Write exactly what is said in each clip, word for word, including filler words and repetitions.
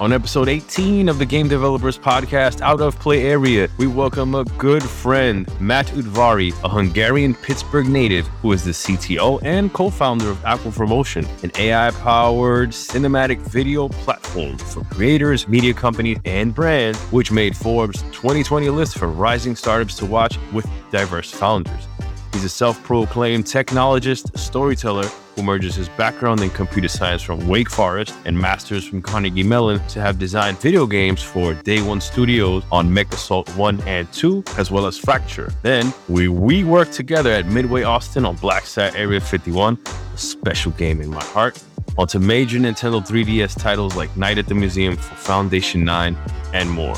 On episode eighteen of the Game Developers Podcast Out of Play Area, we welcome a good friend, Matt Udvari, a Hungarian Pittsburgh native who is the C T O and co-founder of Aquifer Motion, an A I-powered cinematic video platform for creators, media companies, and brands, which made Forbes' twenty twenty list for rising startups to watch with diverse founders. He's a self-proclaimed technologist, storyteller, who merges his background in computer science from Wake Forest and masters from Carnegie Mellon to have designed video games for Day One Studios on Mech Assault one and two, as well as Fracture. Then we we worked together at Midway Austin on Blackside Area fifty-one, a special game in my heart, onto major Nintendo three D S titles like Night at the Museum for Foundation nine and more.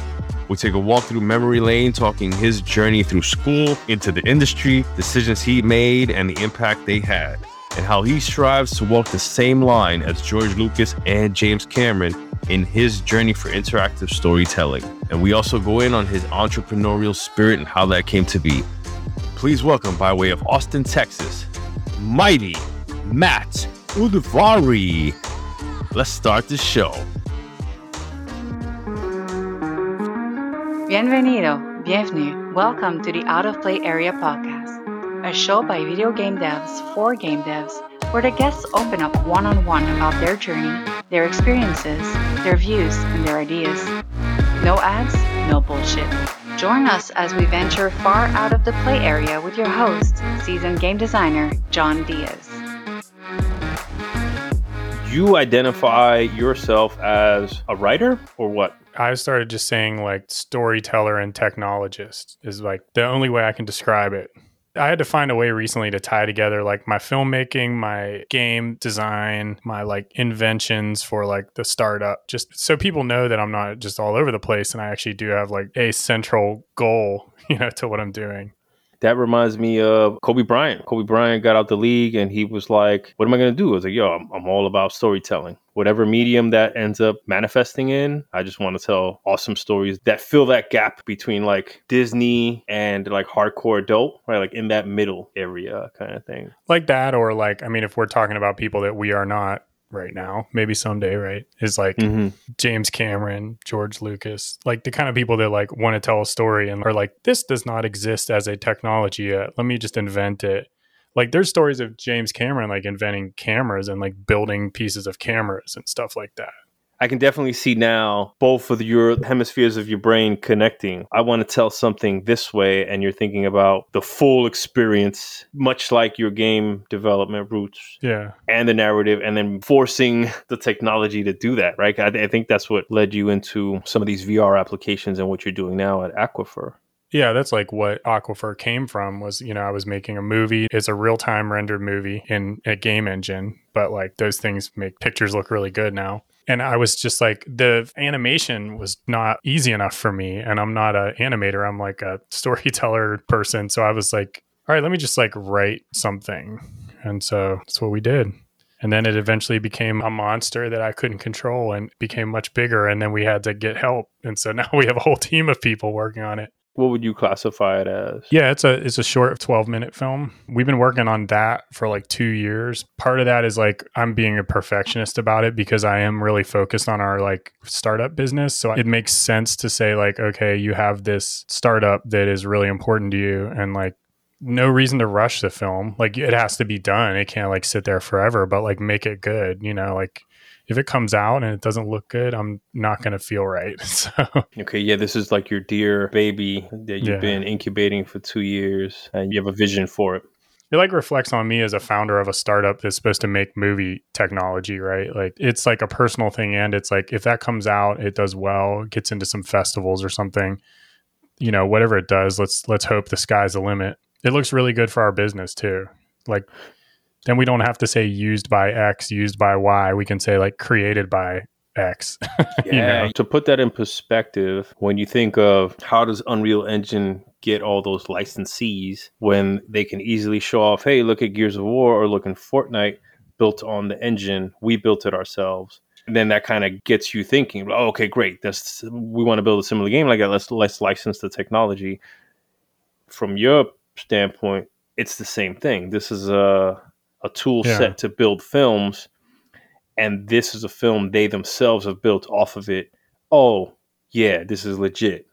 We take a walk through memory lane, talking his journey through school, into the industry, decisions he made, and the impact they had, and how he strives to walk the same line as George Lucas and James Cameron in his journey for interactive storytelling. And we also go in on his entrepreneurial spirit and how that came to be. Please welcome, by way of Austin, Texas, mighty Matt Udvari. Let's start the show. Bienvenido, bienvenue, welcome to the Out of Play Area podcast, a show by video game devs for game devs, where the guests open up one-on-one about their journey, their experiences, their views, and their ideas. No ads, no bullshit. Join us as we venture far out of the play area with your host, seasoned game designer, John Diaz. You identify yourself as a writer or what? I started just saying like storyteller and technologist is like the only way I can describe it. I had to find a way recently to tie together like my filmmaking, my game design, my like inventions for like the startup, just so people know that I'm not just all over the place and I actually do have like a central goal, you know, to what I'm doing. That reminds me of Kobe Bryant. Kobe Bryant got out the league and he was like, what am I going to do? I was like, yo, I'm, I'm all about storytelling. Whatever medium that ends up manifesting in, I just want to tell awesome stories that fill that gap between like Disney and like hardcore adult, right? Like in that middle area kind of thing. Like that or like, I mean, if we're talking about people that we are not right now, maybe someday, right? Is like mm-hmm. James Cameron, George Lucas, like the kind of people that like want to tell a story and are like, this does not exist as a technology yet. Let me just invent it. Like there's stories of James Cameron, like inventing cameras and like building pieces of cameras and stuff like that. I can definitely see now both of your hemispheres of your brain connecting. I want to tell something this way, and you're thinking about the full experience, much like your game development roots, yeah, and the narrative, and then forcing the technology to do that, right? I, th- I think that's what led you into some of these V R applications and what you're doing now at Aquifer. Yeah, that's like what Aquifer came from was, you know, I was making a movie. It's a real-time rendered movie in a game engine, but like those things make pictures look really good now. And I was just like, the animation was not easy enough for me. And I'm not an animator. I'm like a storyteller person. So I was like, all right, let me just like write something. And so that's what we did. And then it eventually became a monster that I couldn't control and became much bigger. And then we had to get help. And so now we have a whole team of people working on it. What would you classify it as? Yeah, it's a it's a short twelve minute film. We've been working on that for like two years. Part of that is like I'm being a perfectionist about it because I am really focused on our like startup business. So it makes sense to say like, okay, you have this startup that is really important to you and like no reason to rush the film. Like it has to be done. It can't like sit there forever, but like make it good, you know, like if it comes out and it doesn't look good, I'm not going to feel right. So okay, yeah, this is like your dear baby that you've yeah. been incubating for two years and you have a vision for it. It like reflects on me as a founder of a startup that's supposed to make movie technology, right? Like it's like a personal thing and it's like if that comes out, it does well, it gets into some festivals or something, you know, whatever it does, let's let's hope the sky's the limit. It looks really good for our business too. Like then we don't have to say used by X, used by Y. We can say like created by X. Yeah. You know? To put that in perspective, when you think of how does Unreal Engine get all those licensees when they can easily show off, hey, look at Gears of War or look in Fortnite built on the engine. We built it ourselves. And then that kind of gets you thinking, oh, okay, great. That's we want to build a similar game like that. Let's, let's license the technology. From your standpoint, it's the same thing. This is a... a tool yeah. set to build films and this is a film they themselves have built off of it. Oh, yeah, this is legit.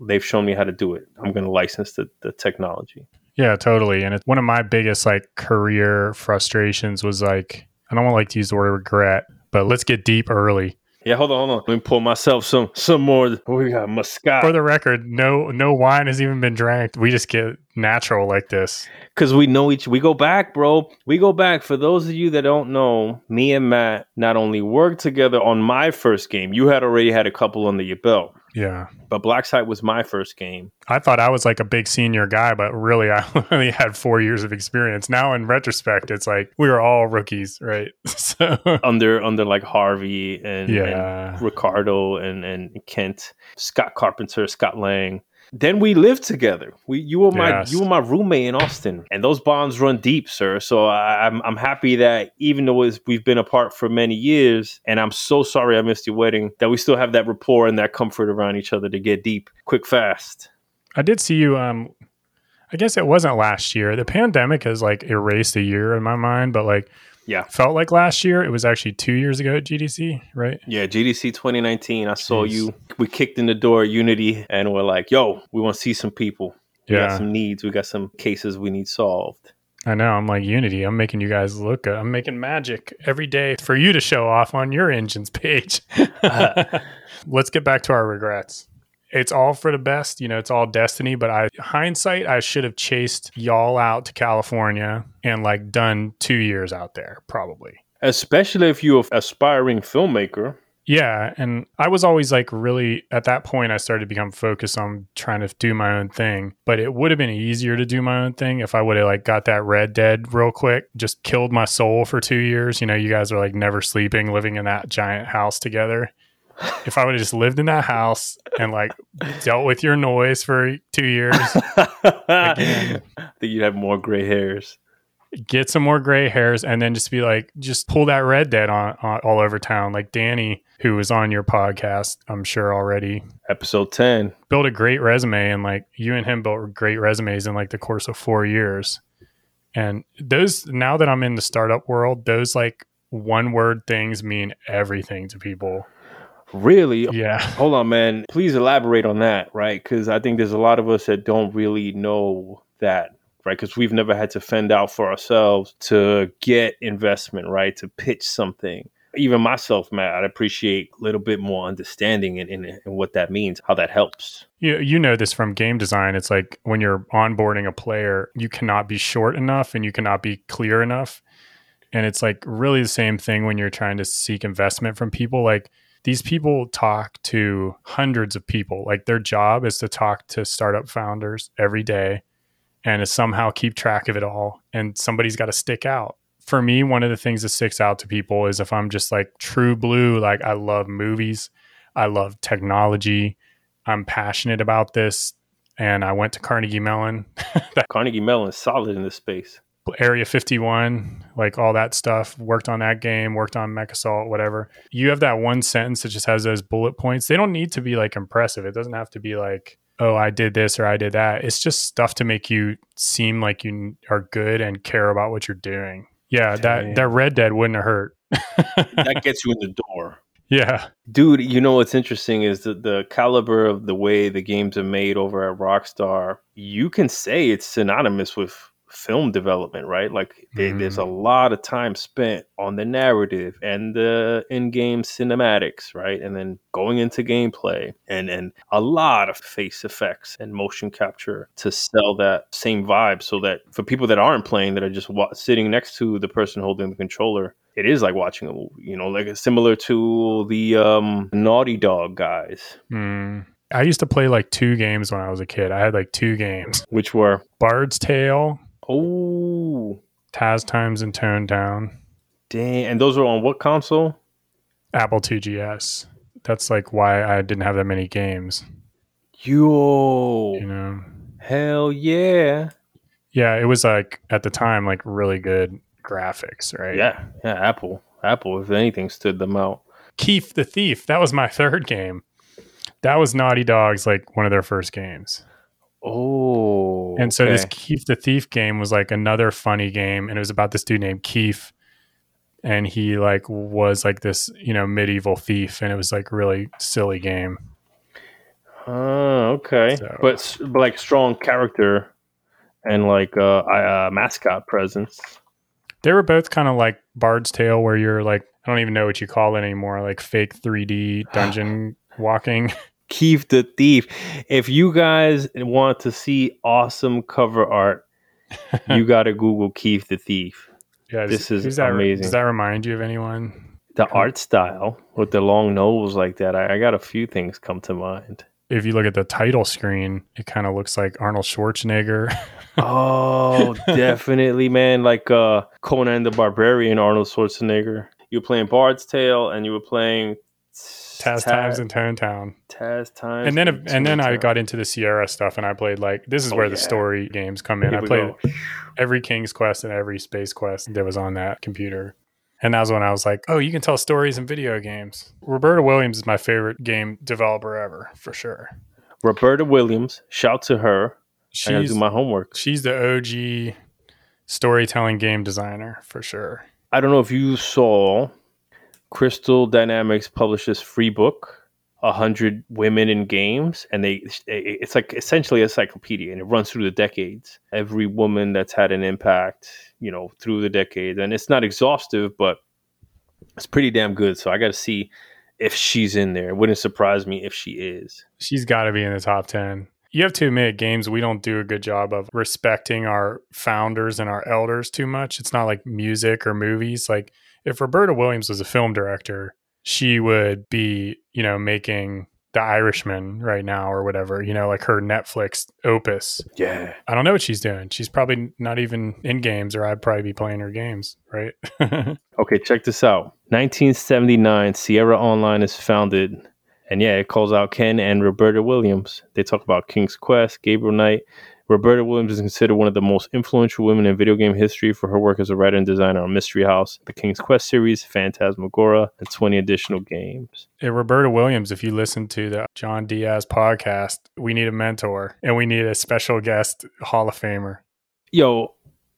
They've shown me how to do it. I'm going to license the, the technology. Yeah, totally. And it's one of my biggest like career frustrations was like, I don't want like to use the word regret, but let's get deep early. Yeah, hold on, hold on. Let me pour myself some some more. Oh, we got Moscato. For the record, no no wine has even been drank. We just get natural like this. Because we know each... We go back, bro. We go back. For those of you that don't know, me and Matt not only worked together on my first game. You had already had a couple under your belt. Yeah. But Blacksite was my first game. I thought I was like a big senior guy, but really I only had four years of experience. Now in retrospect, it's like we were all rookies, right? So under under like Harvey and, yeah. and Ricardo and, and Kent, Scott Carpenter, Scott Lang. Then we lived together. We you were my yes. you were my roommate in Austin. And those bonds run deep, sir. So I, I'm I'm happy that even though it's, we've been apart for many years, and I'm so sorry I missed your wedding, that we still have that rapport and that comfort around each other to get deep, quick, fast. I did see you um I guess it wasn't last year. The pandemic has like erased a year in my mind, but like yeah. Felt like last year. It was actually two years ago at G D C, right? Yeah, G D C twenty nineteen. I Jeez. saw you. We kicked in the door at Unity and we're like, yo, we want to see some people. We yeah. got some needs. We got some cases we need solved. I know. I'm like, Unity, I'm making you guys look good. I'm making magic every day for you to show off on your engines page. uh, Let's get back to our regrets. It's all for the best. You know, it's all destiny. But I, hindsight, I should have chased y'all out to California and like done two years out there, probably. Especially if you're an aspiring filmmaker. Yeah. And I was always like really, at that point, I started to become focused on trying to do my own thing. But it would have been easier to do my own thing if I would have like got that Red Dead real quick, just killed my soul for two years. You know, you guys are like never sleeping, living in that giant house together. If I would have just lived in that house and like dealt with your noise for two years, again, I think you'd have more gray hairs. Get some more gray hairs and then just be like, just pull that Red Dead on, on all over town. Like Danny, who was on your podcast, I'm sure already. Episode ten. Built a great resume and like you and him built great resumes in like the course of four years. And those, now that I'm in the startup world, those like one word things mean everything to people. Really? Yeah. Hold on, man. Please elaborate on that, right? Because I think there's a lot of us that don't really know that, right? Because we've never had to fend out for ourselves to get investment, right? To pitch something. Even myself, Matt, I'd appreciate a little bit more understanding in, in, in what that means, how that helps. You, you know this from game design. It's like when you're onboarding a player, you cannot be short enough and you cannot be clear enough. And it's like really the same thing when you're trying to seek investment from people. Like, these people talk to hundreds of people. Like their job is to talk to startup founders every day and to somehow keep track of it all. And somebody's got to stick out. For me, one of the things that sticks out to people is if I'm just like true blue, like I love movies, I love technology, I'm passionate about this. And I went to Carnegie Mellon. Carnegie Mellon is solid in this space. Area fifty-one, like all that stuff, worked on that game, worked on Mech Assault, whatever. You have that one sentence that just has those bullet points. They don't need to be like impressive. It doesn't have to be like, oh, I did this or I did that. It's just stuff to make you seem like you are good and care about what you're doing. Yeah, that, that Red Dead wouldn't have hurt. That gets you in the door. Yeah. Dude, you know what's interesting is the, the caliber of the way the games are made over at Rockstar. You can say it's synonymous with film development, right? Like they, mm. there's a lot of time spent on the narrative and the in-game cinematics, right? And then going into gameplay and and a lot of face effects and motion capture to sell that same vibe, so that for people that aren't playing, that are just wa- sitting next to the person holding the controller, it is like watching a movie, you know, like similar to the um Naughty Dog guys. mm. I used to play like two games when I was a kid. I had like two games, which were Bard's Tale. Oh, Taz Times and Tone Town. Dang. And those are on what console? Apple two G S. That's like why I didn't have that many games. Yo. You know? Hell yeah. Yeah, it was like at the time, like really good graphics, right? Yeah. Yeah. Apple. Apple, if anything, stood them out. Keith the Thief. That was my third game. That was Naughty Dog's like one of their first games. Oh, and so okay. This Keith the Thief game was like another funny game, and it was about this dude named Keith, and he like was like this, you know, medieval thief, and it was like really silly game. Oh, okay. So. But, but like strong character and like uh, uh mascot presence. They were both kind of like Bard's Tale, where you're like, I don't even know what you call it anymore, like fake three D dungeon walking. Keith the Thief. If you guys want to see awesome cover art, you got to Google Keith the Thief. Yeah, this does, is that, amazing. Does that remind you of anyone? The art style with the long nose like that. I, I got a few things come to mind. If you look at the title screen, it kind of looks like Arnold Schwarzenegger. Oh, definitely, man. Like uh, Conan the Barbarian, Arnold Schwarzenegger. You were playing Bard's Tale, and you were playing... Taz, Taz Times and Tone Town. Taz Times. And then and, and then I got into the Sierra stuff, and I played like, this is oh, where yeah. the story games come in. Here I played go. every King's Quest and every Space Quest that was on that computer. And that was when I was like, oh, you can tell stories in video games. Roberta Williams is my favorite game developer ever, for sure. Roberta Williams, shout to her. She's, I gotta do my homework. She's the O G storytelling game designer, for sure. I don't know if you saw Crystal Dynamics publishes free book, one hundred Women in Games. And they it's like essentially a encyclopedia, and it runs through the decades. Every woman that's had an impact, you know, through the decades. And it's not exhaustive, but it's pretty damn good. So I got to see if she's in there. It wouldn't surprise me if she is. She's got to be in the top ten. You have to admit, games, we don't do a good job of respecting our founders and our elders too much. It's not like music or movies. Like, if Roberta Williams was a film director, she would be, you know, making The Irishman right now or whatever, you know, like her Netflix opus. Yeah. I don't know what she's doing. She's probably not even in games, or I'd probably be playing her games, right? Okay, check this out. nineteen seventy-nine, Sierra Online is founded. And yeah, it calls out Ken and Roberta Williams. They talk about King's Quest, Gabriel Knight. Roberta Williams is considered one of the most influential women in video game history for her work as a writer and designer on Mystery House, the King's Quest series, Phantasmagoria, and twenty additional games. Hey, Roberta Williams, if you listen to the John Diaz podcast, we need a mentor, and we need a special guest Hall of Famer. Yo,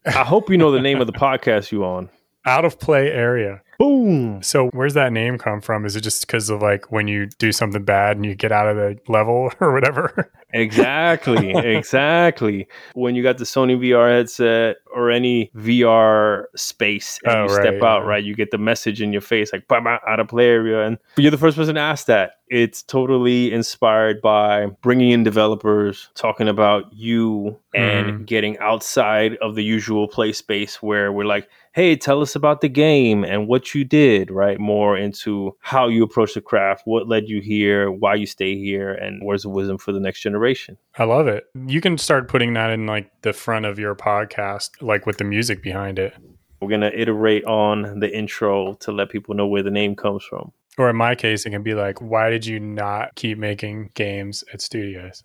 I hope you know the name of the podcast you on. Out of Play Area. Boom. So where's that name come from? Is it just because of like when you do something bad and you get out of the level or whatever? Exactly. Exactly. When you got the Sony V R headset or any V R space and oh, you right, step out, yeah. right? You get the message in your face like, bah, bah, out of play area. And you're the first person to ask that. It's totally inspired by bringing in developers, talking about you mm. and getting outside of the usual play space where we're like, hey, tell us about the game and what you did, right? More into how you approach the craft, what led you here, why you stay here, and where's the wisdom for the next generation. I love it. You can start putting that in like the front of your podcast, like with the music behind it. We're going to iterate on the intro to let people know where the name comes from. Or in my case, it can be like, why did you not keep making games at studios?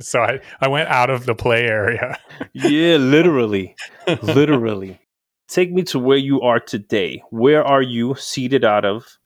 So I, I went out of the play area. Yeah, literally. Literally. Take me to where you are today. Where are you seated out of?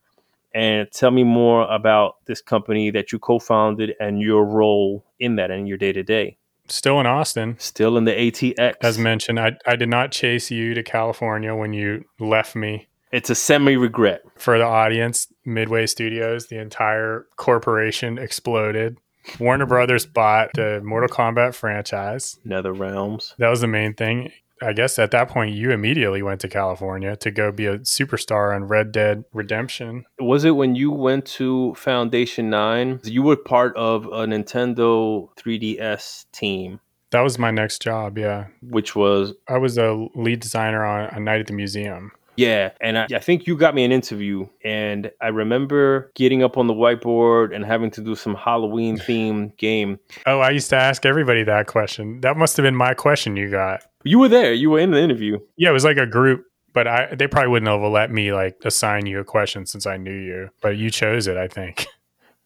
And tell me more about this company that you co-founded and your role in that and your day-to-day. Still in Austin. Still in the A T X. As mentioned, I, I did not chase you to California when you left me. It's a semi-regret. For the audience, Midway Studios, the entire corporation exploded. Warner Brothers bought the Mortal Kombat franchise. NetherRealms. That was the main thing. I guess at that point, you immediately went to California to go be a superstar on Red Dead Redemption. Was it when you went to Foundation nine? You were part of a Nintendo three D S team. That was my next job, yeah. Which was? I was a lead designer on A Night at the Museum. Yeah, and I, I think you got me an interview, and I remember getting up on the whiteboard and having to do some Halloween-themed game. Oh, I used to ask everybody that question. That must have been my question you got. You were there. You were in the interview. Yeah, it was like a group, but I they probably wouldn't have let me like assign you a question since I knew you, but you chose it, I think.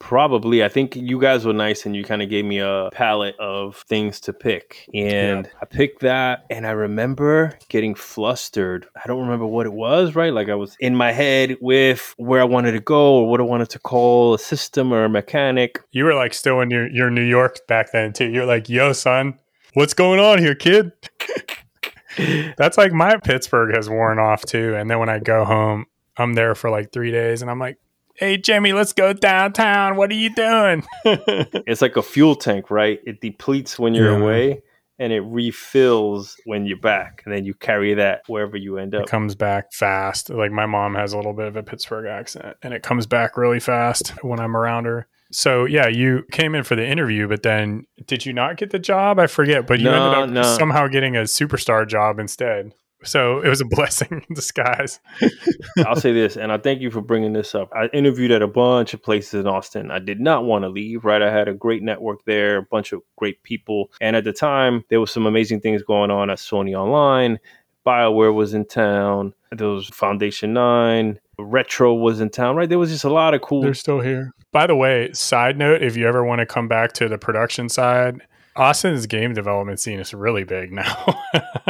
Probably. I think you guys were nice and you kind of gave me a palette of things to pick. And yeah. I picked that and I remember getting flustered. I don't remember what it was, right? Like I was in my head with where I wanted to go or what I wanted to call a system or a mechanic. You were like still in your, your New York back then too. You're like, yo, son, what's going on here, kid? That's like my Pittsburgh has worn off too. And then when I go home, I'm there for like three days and I'm like, hey, Jimmy, let's go downtown. What are you doing? It's like a fuel tank, right? It depletes when you're yeah. away and it refills when you're back. And then you carry that wherever you end up. It comes back fast. Like my mom has a little bit of a Pittsburgh accent and it comes back really fast when I'm around her. So, yeah, you came in for the interview, but then did you not get the job? I forget, but you no, ended up no. somehow getting a superstar job instead. So it was a blessing in disguise. I'll say this, and I thank you for bringing this up. I interviewed at a bunch of places in Austin. I did not want to leave, right? I had a great network there, a bunch of great people. And at the time, there was some amazing things going on at Sony Online. BioWare was in town. There was Foundation nine. Retro was in town, right? There was just a lot of cool... They're still here. By the way, side note, if you ever want to come back to the production side... Austin's game development scene is really big now.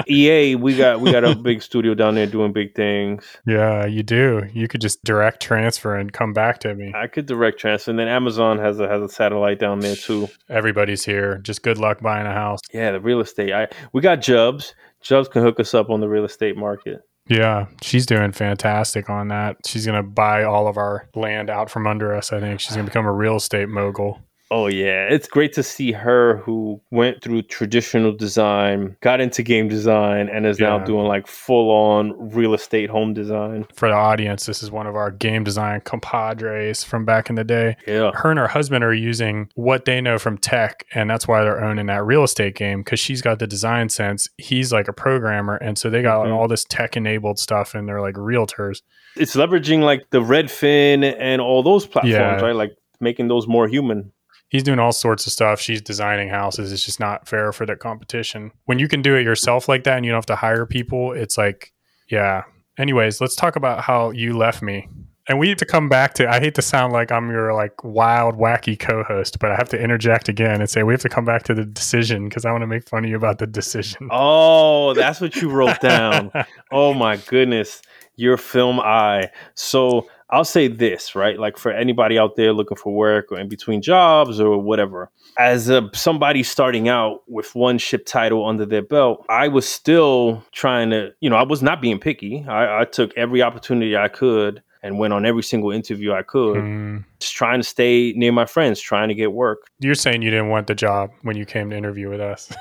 E A, we got we got a big studio down there doing big things. Yeah, you do. You could just direct transfer and come back to me. I could direct transfer, and then Amazon has a has a satellite down there too. Everybody's here. Just good luck buying a house. Yeah, the real estate. I we got Jubs. Jubs can hook us up on the real estate market. Yeah, she's doing fantastic on that. She's gonna buy all of our land out from under us. I think she's gonna become a real estate mogul. Oh, yeah. It's great to see her who went through traditional design, got into game design, and is yeah. now doing like full-on real estate home design. For the audience, this is one of our game design compadres from back in the day. Yeah. Her and her husband are using what they know from tech, and that's why they're owning that real estate game, because she's got the design sense. He's like a programmer, and so they got mm-hmm. all this tech-enabled stuff, and they're like realtors. It's leveraging like the Redfin and all those platforms, yeah. right? Like making those more human. He's doing all sorts of stuff. She's designing houses. It's just not fair for the competition. When you can do it yourself like that and you don't have to hire people, it's like, yeah. Anyways, let's talk about how you left me. And we have to come back to, I hate to sound like I'm your like wild, wacky co-host, but I have to interject again and say we have to come back to the decision because I want to make fun of you about the decision. Oh, that's what you wrote down. Oh my goodness. Your film eye. So... I'll say this, right? Like for anybody out there looking for work or in between jobs or whatever, as a, somebody starting out with one ship title under their belt, I was still trying to, you know, I was not being picky. I, I took every opportunity I could and went on every single interview I could, mm. just trying to stay near my friends, trying to get work. You're saying you didn't want the job when you came to interview with us.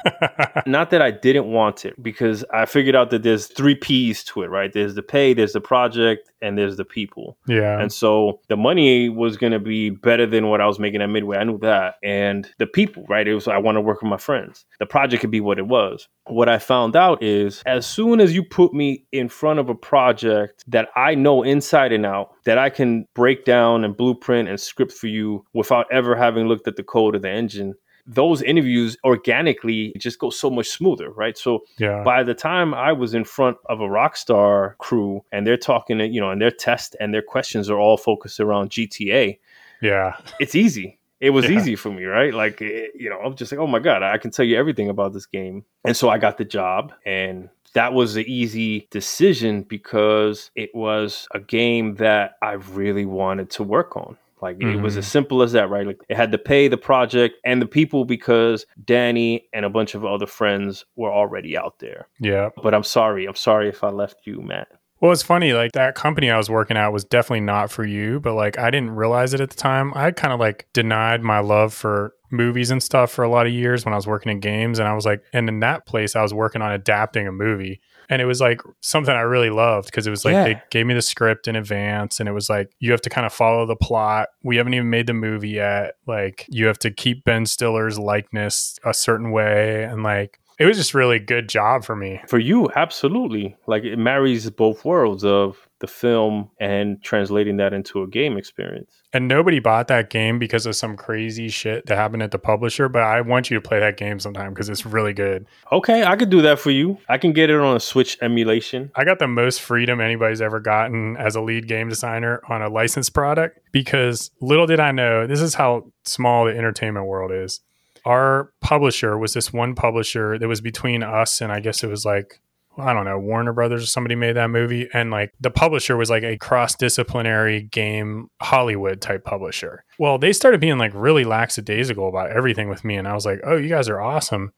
Not that I didn't want it, because I figured out that there's three P's to it, right? There's the pay, there's the project, and there's the people. Yeah. And so the money was going to be better than what I was making at Midway. I knew that. And the people, right? It was, I want to work with my friends. The project could be what it was. What I found out is as soon as you put me in front of a project that I know inside and out, that I can break down and blueprint and script for you without ever having looked at the code or the engine, those interviews organically just go so much smoother, right? So yeah. by the time I was in front of a Rockstar crew and they're talking, you know, and their test and their questions are all focused around G T A. Yeah. It's easy. It was yeah. easy for me, right? Like, it, you know, I'm just like, oh my God, I can tell you everything about this game. And so I got the job, and that was an easy decision because it was a game that I really wanted to work on. Like mm-hmm. it was as simple as that, right? Like it had to pay, the project, and the people, because Danny and a bunch of other friends were already out there. Yeah. But I'm sorry. I'm sorry if I left you, Matt. Well, it's funny, like that company I was working at was definitely not for you, but like I didn't realize it at the time. I kind of like denied my love for movies and stuff for a lot of years when I was working in games. And I was like, and in that place, I was working on adapting a movie. And it was like something I really loved because it was like yeah. they gave me the script in advance. And it was like, you have to kind of follow the plot. We haven't even made the movie yet. Like you have to keep Ben Stiller's likeness a certain way. And like, it was just really good job for me. For you, absolutely. Like it marries both worlds of the film and translating that into a game experience. And nobody bought that game because of some crazy shit that happened at the publisher, but I want you to play that game sometime because it's really good. Okay, I could do that for you. I can get it on a Switch emulation. I got the most freedom anybody's ever gotten as a lead game designer on a licensed product because little did I know, this is how small the entertainment world is. Our publisher was this one publisher that was between us and I guess it was like, I don't know, Warner Brothers or somebody made that movie. And like the publisher was like a cross-disciplinary game Hollywood type publisher. Well, they started being like really lackadaisical about everything with me. And I was like, oh, you guys are awesome.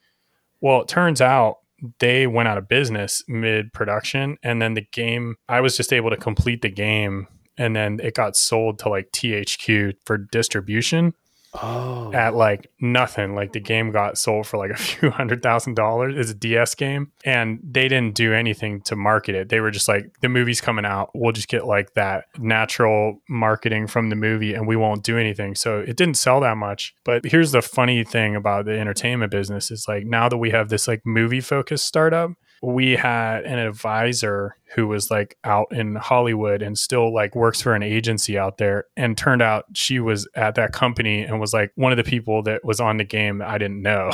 Well, it turns out they went out of business mid-production, and then the game, I was just able to complete the game, and then it got sold to like T H Q for distribution. Oh. At like nothing. Like the game got sold for like a few hundred thousand dollars. It's a D S game, and they didn't do anything to market it. They were just like, the movie's coming out, we'll just get like that natural marketing from the movie and we won't do anything. So it didn't sell that much. But here's the funny thing about the entertainment business is like, now that we have this like movie focused startup, we had an advisor who was like out in Hollywood and still like works for an agency out there, and turned out she was at that company and was like one of the people that was on the game that I didn't know.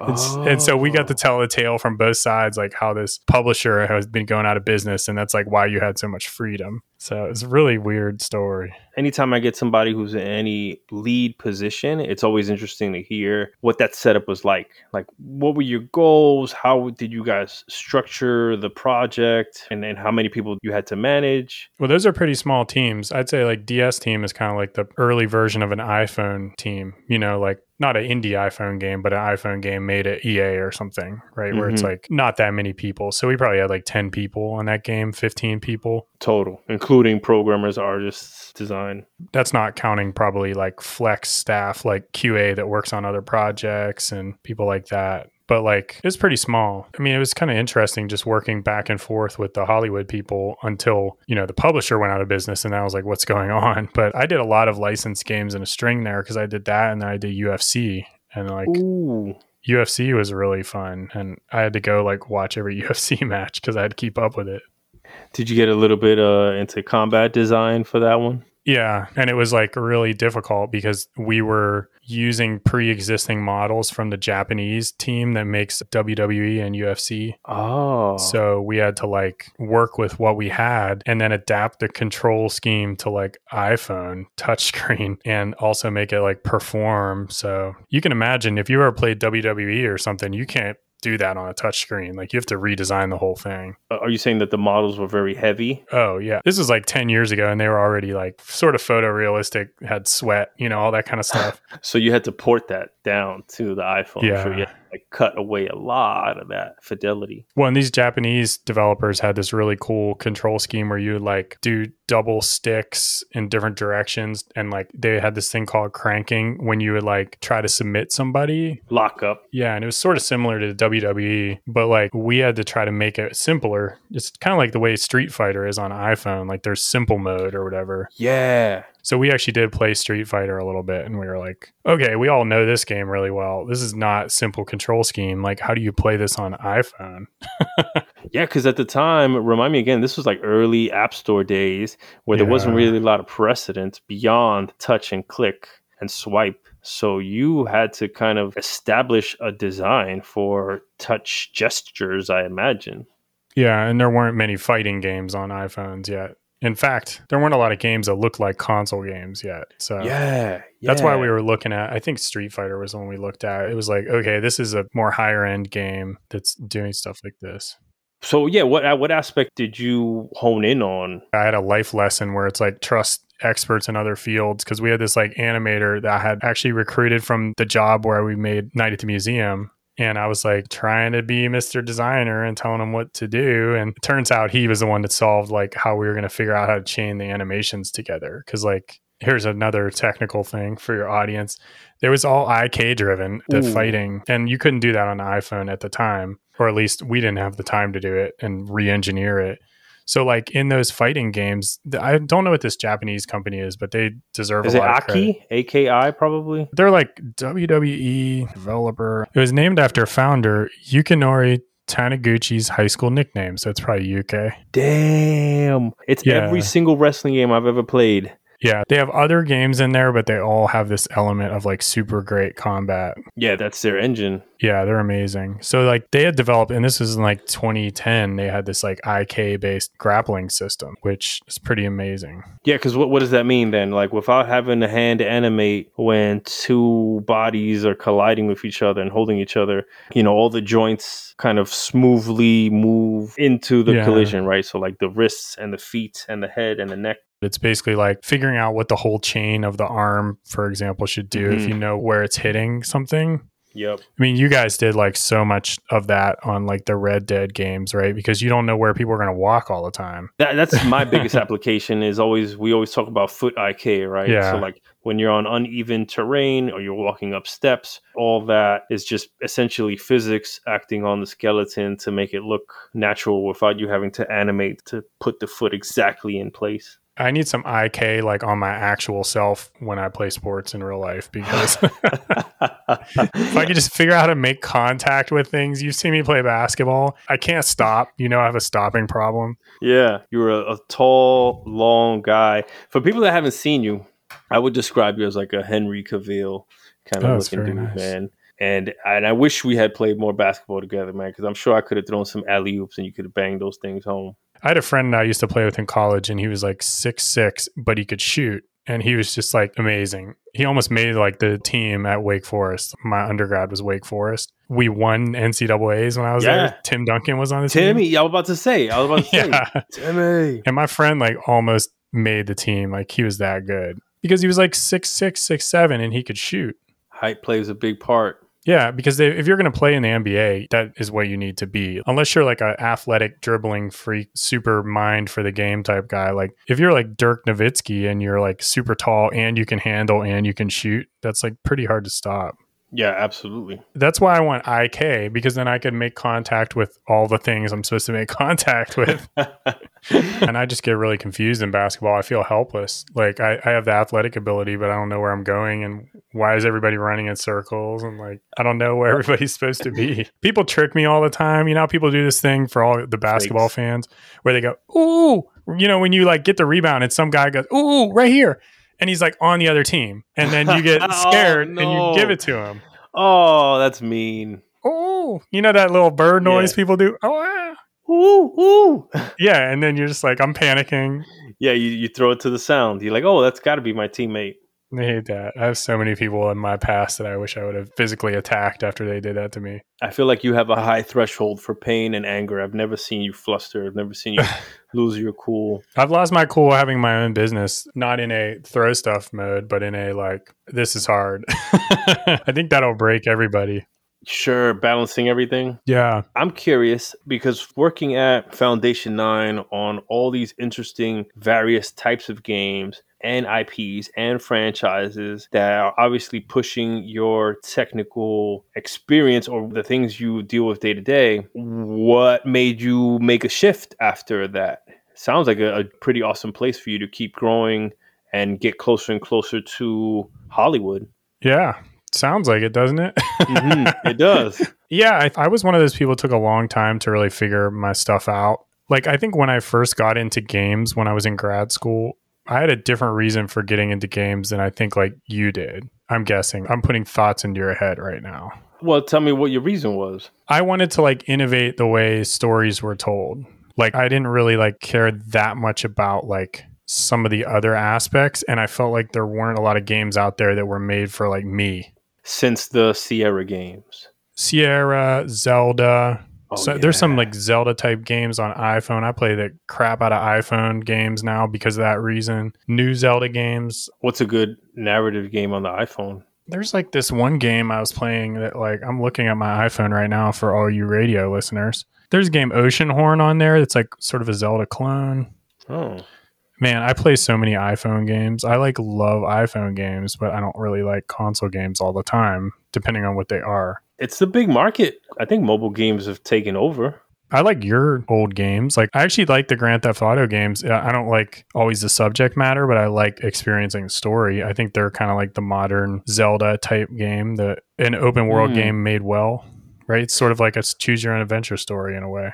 Oh. And so we got to tell the tale from both sides, like how this publisher has been going out of business, and that's like why you had so much freedom. So it's a really weird story. Anytime I get somebody who's in any lead position, it's always interesting to hear what that setup was like. Like, what were your goals? How did you guys structure the project? And then how many people you had to manage? Well, those are pretty small teams. I'd say like D S team is kind of like the early version of an iPhone team, you know, like not an indie iPhone game, but an iPhone game made at E A or something, right? Mm-hmm. Where it's like not that many people. So we probably had like ten people on that game, fifteen people. Total, including programmers, artists, design. That's not counting probably like flex staff, like Q A that works on other projects and people like that. But like, it's pretty small. I mean, it was kind of interesting just working back and forth with the Hollywood people until, you know, the publisher went out of business, and I was like, what's going on? But I did a lot of licensed games in a string there, because I did that and then I did U F C, and like, ooh. U F C was really fun, and I had to go like watch every U F C match because I had to keep up with it. Did you get a little bit uh, into combat design for that one? Yeah, and it was like really difficult because we were using pre-existing models from the Japanese team that makes W W E and U F C. Oh. So we had to like work with what we had and then adapt the control scheme to like iPhone touchscreen, and also make it like perform. So you can imagine if you ever played W W E or something, you can't do that on a touchscreen. Like, you have to redesign the whole thing. Are you saying that the models were very heavy? Oh yeah, this is like ten years ago, and they were already like sort of photorealistic, had sweat, you know, all that kind of stuff. So you had to port that down to the iPhone. Yeah, so you had to like cut away a lot of that fidelity. Well, and these Japanese developers had this really cool control scheme where you would like do double sticks in different directions, and like they had this thing called cranking when you would like try to submit somebody. Lock up. Yeah, and it was sort of similar to the W W E, but like we had to try to make it simpler. It's kind of like the way Street Fighter is on iPhone, like there's simple mode or whatever. Yeah. So we actually did play Street Fighter a little bit, and we were like, okay, we all know this game really well. This is not simple control scheme. Like, how do you play this on iPhone? Yeah, because at the time, remind me again, this was like early App Store days where yeah. there wasn't really a lot of precedent beyond touch and click and swipe. So you had to kind of establish a design for touch gestures, I imagine. Yeah, and there weren't many fighting games on iPhones yet. In fact, there weren't a lot of games that looked like console games yet. So yeah, yeah. That's why we were looking at, I think Street Fighter was the one we looked at. It was like, okay, this is a more higher end game that's doing stuff like this. So yeah, what what aspect did you hone in on? I had a life lesson where it's like, trust experts in other fields, because we had this like animator that I had actually recruited from the job where we made Night at the Museum. And I was like trying to be Mister Designer and telling him what to do. And it turns out he was the one that solved like how we were going to figure out how to chain the animations together. Because like, here's another technical thing for your audience. There was all I K driven, the Ooh. Fighting. And you couldn't do that on the iPhone at the time. Or at least we didn't have the time to do it and re-engineer it. So like in those fighting games, I don't know what this Japanese company is, but they deserve is a lot of credit. Is it Aki? A K I probably? They're like W W E developer. It was named after founder Yukinori Taniguchi's high school nickname. So it's probably U K. Damn. It's yeah. every single wrestling game I've ever played. Yeah, they have other games in there, but they all have this element of like super great combat. Yeah, that's their engine. Yeah, they're amazing. So like they had developed, and this was in like twenty ten, they had this like I K based grappling system, which is pretty amazing. Yeah, because what, what does that mean then? Like without having a hand animate when two bodies are colliding with each other and holding each other, you know, all the joints kind of smoothly move into the yeah. collision, right? So like the wrists and the feet and the head and the neck. It's basically like figuring out what the whole chain of the arm, for example, should do mm-hmm. if you know where it's hitting something. Yep. I mean, you guys did like so much of that on like the Red Dead games, right? Because you don't know where people are going to walk all the time. That, that's my biggest application is always, we always talk about foot I K, right? Yeah. So like when you're on uneven terrain or you're walking up steps, all that is just essentially physics acting on the skeleton to make it look natural without you having to animate to put the foot exactly in place. I need some I K like on my actual self when I play sports in real life, because if I could just figure out how to make contact with things. You've seen me play basketball. I can't stop. You know, I have a stopping problem. Yeah. You're a, a tall, long guy. For people that haven't seen you, I would describe you as like a Henry Cavill kind of oh, looking dude, nice. man. And and I wish we had played more basketball together, man, because I'm sure I could have thrown some alley-oops and you could have banged those things home. I had a friend I used to play with in college, and he was like six six, but he could shoot. And he was just like amazing. He almost made like the team at Wake Forest. My undergrad was Wake Forest. We won N C double A's when I was yeah. there. Tim Duncan was on the Timmy, team. Timmy, I was about to say. I was about to yeah. say. Timmy. And my friend like almost made the team. Like he was that good. Because he was like six six, six seven, and he could shoot. Height plays a big part. Yeah, because they, if you're going to play in the N B A, that is what you need to be. Unless you're like an athletic, dribbling, freak, super mind for the game type guy. Like if you're like Dirk Nowitzki and you're like super tall and you can handle and you can shoot, that's like pretty hard to stop. Yeah, absolutely. That's why I want I K, because then I could make contact with all the things I'm supposed to make contact with. And I just get really confused in basketball. I feel helpless. Like I, I have the athletic ability, but I don't know where I'm going. And why is everybody running in circles? And like, I don't know where everybody's supposed to be. People trick me all the time. You know, how people do this thing for all the basketball Fakes. fans where they go, ooh, you know, when you like get the rebound and some guy goes, ooh, right here. And he's like on the other team. And then you get scared oh, no. and you give it to him. Oh, that's mean. Oh, you know that little bird noise yeah. people do? Oh, ah. Ooh, ooh. Yeah. And then you're just like, I'm panicking. Yeah. You, you throw it to the sound. You're like, oh, that's got to be my teammate. I hate that. I have so many people in my past that I wish I would have physically attacked after they did that to me. I feel like you have a high threshold for pain and anger. I've never seen you fluster. I've never seen you lose your cool. I've lost my cool having my own business, not in a throw stuff mode, but in a like, this is hard. I think that'll break everybody. Sure, balancing everything. Yeah. I'm curious because working at Foundation nine on all these interesting various types of games and I Ps and franchises that are obviously pushing your technical experience or the things you deal with day to day, what made you make a shift after that? Sounds like a, a pretty awesome place for you to keep growing and get closer and closer to Hollywood. Yeah. Sounds like it, doesn't it? Mm-hmm. It does. Yeah, I, I was one of those people who took a long time to really figure my stuff out. Like, I think when I first got into games when I was in grad school, I had a different reason for getting into games than I think like you did. I'm guessing. I'm putting thoughts into your head right now. Well, tell me what your reason was. I wanted to like innovate the way stories were told. Like, I didn't really like care that much about like some of the other aspects. And I felt like there weren't a lot of games out there that were made for like me. Since the Sierra games. Sierra, Zelda. Oh, so yeah. There's some like Zelda type games on iPhone. I play the crap out of iPhone games now because of that reason. New Zelda games. What's a good narrative game on the iPhone? There's like this one game I was playing that like I'm looking at my iPhone right now for all you radio listeners. There's a game Oceanhorn on there that's like sort of a Zelda clone. Oh. Man, I play so many iPhone games. I like love iPhone games, but I don't really like console games all the time, depending on what they are. It's the big market. I think mobile games have taken over. I like your old games. Like I actually like the Grand Theft Auto games. I don't like always the subject matter, but I like experiencing the story. I think they're kind of like the modern Zelda type game, the an open world mm. game made well, right? It's sort of like a choose your own adventure story in a way.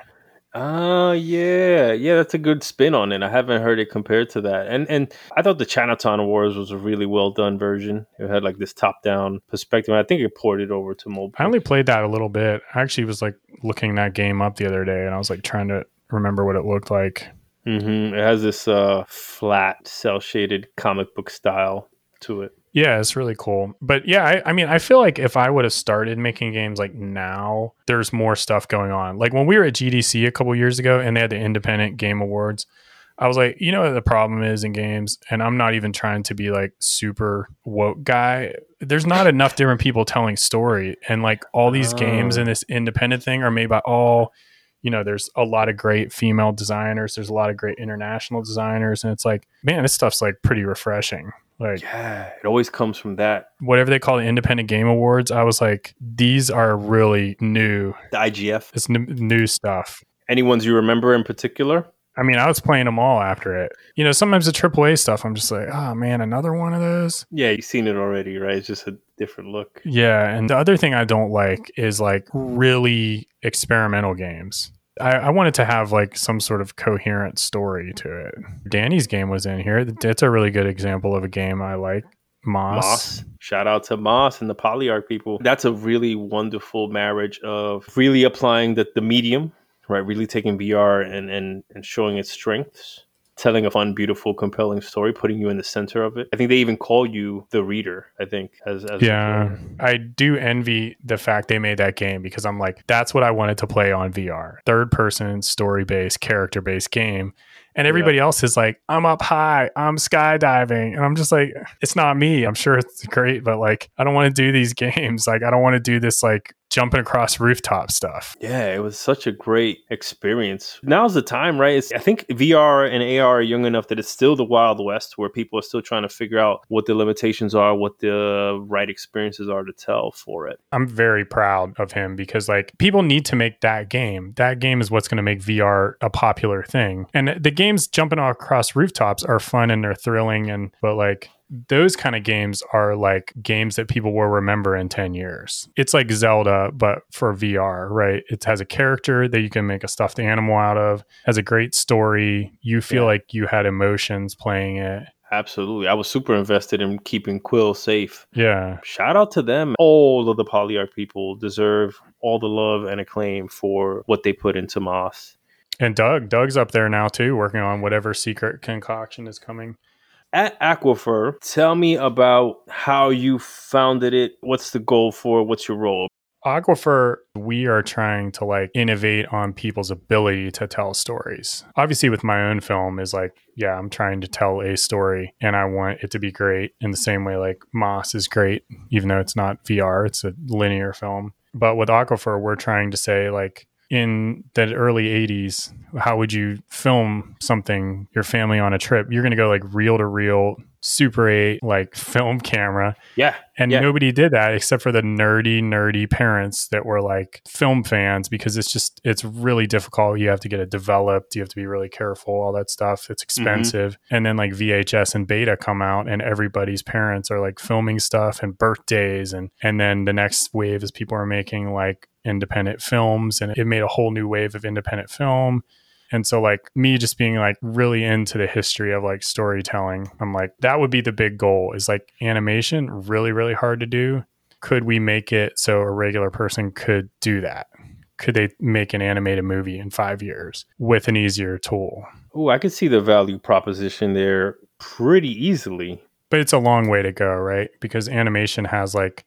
Oh, uh, yeah. Yeah, that's a good spin on it. I haven't heard it compared to that. And and I thought the Chinatown Wars was a really well-done version. It had like this top-down perspective. I think it ported over to mobile. I only played that a little bit. I actually was like looking that game up the other day, and I was like trying to remember what it looked like. Mm-hmm. It has this uh, flat, cel-shaded comic book style to it. Yeah, it's really cool. But yeah, I, I mean, I feel like if I would have started making games like now, there's more stuff going on. Like when we were at G D C a couple years ago and they had the Independent Game Awards, I was like, you know what the problem is in games, and I'm not even trying to be like super woke guy. There's not enough different people telling story, and like all these oh. games and this independent thing are made by all, you know, there's a lot of great female designers. There's a lot of great international designers. And it's like, man, this stuff's like pretty refreshing. Like, yeah, it always comes from that. Whatever they call the Independent Game Awards. I was like, these are really new. The I G F. It's n- new stuff. Any ones you remember in particular? I mean, I was playing them all after it. You know, sometimes the triple A stuff, I'm just like, oh, man, another one of those. Yeah, you've seen it already, right? It's just a different look. Yeah, and the other thing I don't like is like really experimental games. I, I wanted to have like some sort of coherent story to it. Danny's game was in here. That's a really good example of a game I like. Moss. Moss. Shout out to Moss and the Polyarch people. That's a really wonderful marriage of really applying the, the medium. Right, really taking V R and, and, and showing its strengths, telling a fun, beautiful, compelling story, putting you in the center of it. I think they even call you the reader, I think. as, as Yeah, I do envy the fact they made that game, because I'm like, that's what I wanted to play on V R. Third person, story-based, character-based game. And everybody yeah. else is like, I'm up high, I'm skydiving. And I'm just like, it's not me. I'm sure it's great, but like, I don't want to do these games. Like, I don't want to do this like jumping across rooftop stuff. Yeah, it was such a great experience. Now's the time, right? It's, I think V R and A R are young enough that it's still the Wild West, where people are still trying to figure out what the limitations are, what the right experiences are to tell for it. I'm very proud of him, because like, people need to make that game. That game is what's going to make V R a popular thing. And the games jumping across rooftops are fun and they're thrilling, and but like those kind of games are like games that people will remember in ten years. It's like Zelda, but for V R, right? It has a character that you can make a stuffed animal out of, has a great story. You feel yeah. like you had emotions playing it. Absolutely. I was super invested in keeping Quill safe. Yeah. Shout out to them. All of the Polyarch people deserve all the love and acclaim for what they put into Moss. And Doug, Doug's up there now too, working on whatever secret concoction is coming. At Aquifer, tell me about how you founded it. What's the goal for it? What's your role? Aquifer, we are trying to like innovate on people's ability to tell stories. Obviously with my own film is like, yeah, I'm trying to tell a story and I want it to be great in the same way like Moss is great, even though it's not V R, it's a linear film. But with Aquifer, we're trying to say like, in the early eighties, how would you film something, your family on a trip? You're going to go like reel to reel, Super eight, like film camera. Yeah. And yeah. nobody did that except for the nerdy, nerdy parents that were like film fans, because it's just, it's really difficult. You have to get it developed. You have to be really careful, all that stuff. It's expensive. Mm-hmm. And then like V H S and Beta come out and everybody's parents are like filming stuff and birthdays. And, and then the next wave is people are making like independent films, and it made a whole new wave of independent film. And so like me just being like really into the history of like storytelling, I'm like, that would be the big goal, is like animation, really, really hard to do. Could we make it so a regular person could do that? Could they make an animated movie in five years with an easier tool? Oh, I could see the value proposition there pretty easily. But it's a long way to go, right? Because animation has like,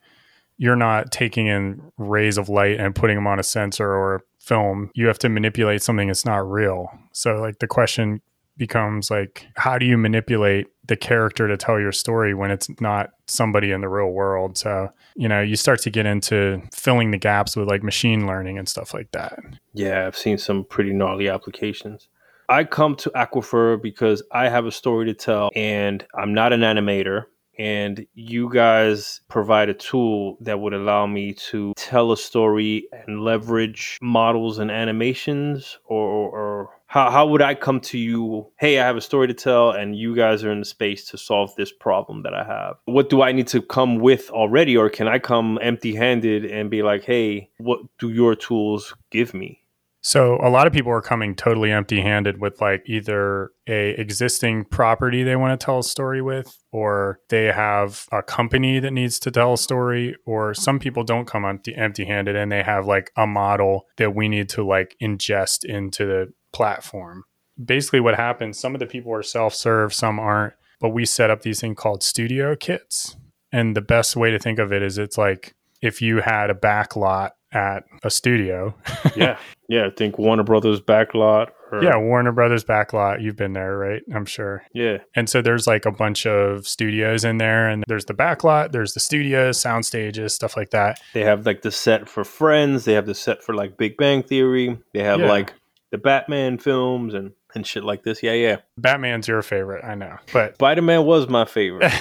you're not taking in rays of light and putting them on a sensor or film. You have to manipulate something that's not real. So like the question becomes like, how do you manipulate the character to tell your story when it's not somebody in the real world? So, you know, you start to get into filling the gaps with like machine learning and stuff like that. Yeah, I've seen some pretty gnarly applications. I come to Aquifer because I have a story to tell and I'm not an animator. And you guys provide a tool that would allow me to tell a story and leverage models and animations, or, or, or how, how would I come to you? Hey, I have a story to tell and you guys are in the space to solve this problem that I have. What do I need to come with already? Or can I come empty handed and be like, hey, what do your tools give me? So a lot of people are coming totally empty handed with like either a existing property they want to tell a story with, or they have a company that needs to tell a story, or some people don't come empty empty handed and they have like a model that we need to like ingest into the platform. Basically what happens, some of the people are self-serve, some aren't, but we set up these things called studio kits. And the best way to think of it is it's like if you had a back lot at a studio. yeah. Yeah. I think Warner Brothers backlot Or, yeah, Warner Brothers Backlot. You've been there, right? I'm sure. Yeah. And so there's like a bunch of studios in there, and there's the Backlot, there's the studios, sound stages, stuff like that. They have like the set for Friends. They have the set for like Big Bang Theory. They have yeah. like the Batman films and, and shit like this. Yeah, yeah. Batman's your favorite, I know. But Spider-Man was my favorite.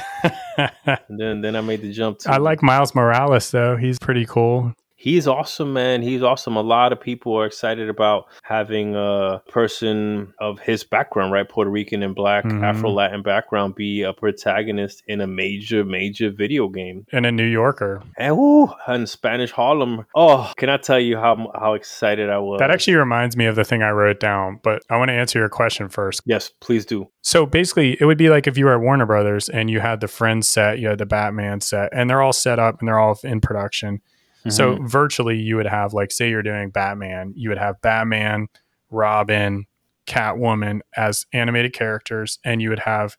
and then, then I made the jump. To I like Miles Morales, though. He's pretty cool. He's awesome, man. He's awesome. A lot of people are excited about having a person of his background, right? Puerto Rican and Black, mm-hmm. Afro-Latin background be a protagonist in a major, major video game. And a New Yorker. And, ooh, and Spanish Harlem. Oh, can I tell you how how excited I was? That actually reminds me of the thing I wrote down, but I want to answer your question first. Yes, please do. So basically, it would be like if you were at Warner Brothers and you had the Friends set, you had the Batman set, and they're all set up and they're all in production. Mm-hmm. So virtually you would have like, say you're doing Batman, you would have Batman, Robin, Catwoman as animated characters, and you would have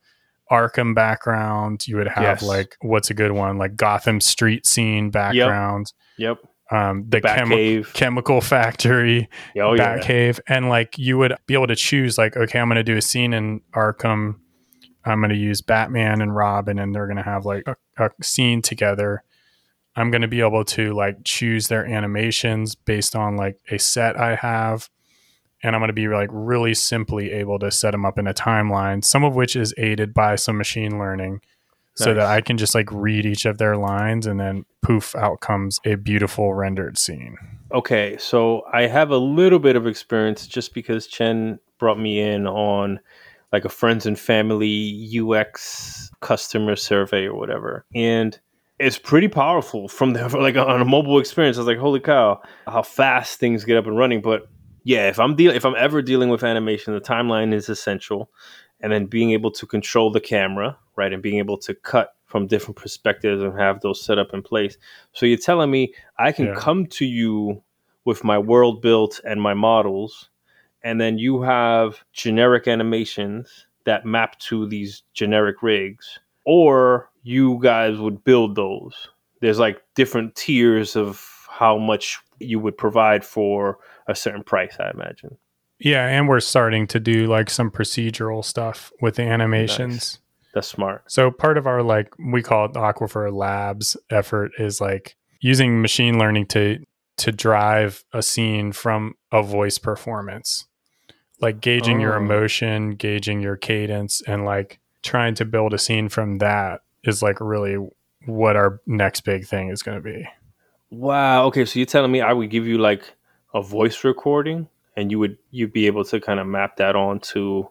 Arkham background. You would have yes. like, what's a good one? Like Gotham street scene background. Yep. yep. Um, the chem- chemical factory, oh, Batcave. Yeah. And like, you would be able to choose like, okay, I'm going to do a scene in Arkham. I'm going to use Batman and Robin, and they're going to have like a, a scene together. I'm going to be able to like choose their animations based on like a set I have. And I'm going to be like really simply able to set them up in a timeline, some of which is aided by some machine learning nice. so that I can just like read each of their lines, and then poof, out comes a beautiful rendered scene. Okay. So I have a little bit of experience just because Chen brought me in on like a friends and family U X customer survey or whatever. And it's pretty powerful from the, like on a mobile experience. I was like, holy cow, how fast things get up and running. But yeah, if I'm dealing, if I'm ever dealing with animation, the timeline is essential. And then being able to control the camera, right? And being able to cut from different perspectives and have those set up in place. So you're telling me I can yeah. come to you with my world built and my models, and then you have generic animations that map to these generic rigs, or you guys would build those. There's like different tiers of how much you would provide for a certain price, I imagine. Yeah, and we're starting to do like some procedural stuff with the animations. Nice. That's smart. So part of our, like, we call it the Aquifer Labs effort is like using machine learning to to drive a scene from a voice performance. Like gauging oh. your emotion, gauging your cadence, and like trying to build a scene from that is like really what our next big thing is going to be. Wow. Okay. So you're telling me I would give you like a voice recording, and you would, you'd be able to kind of map that onto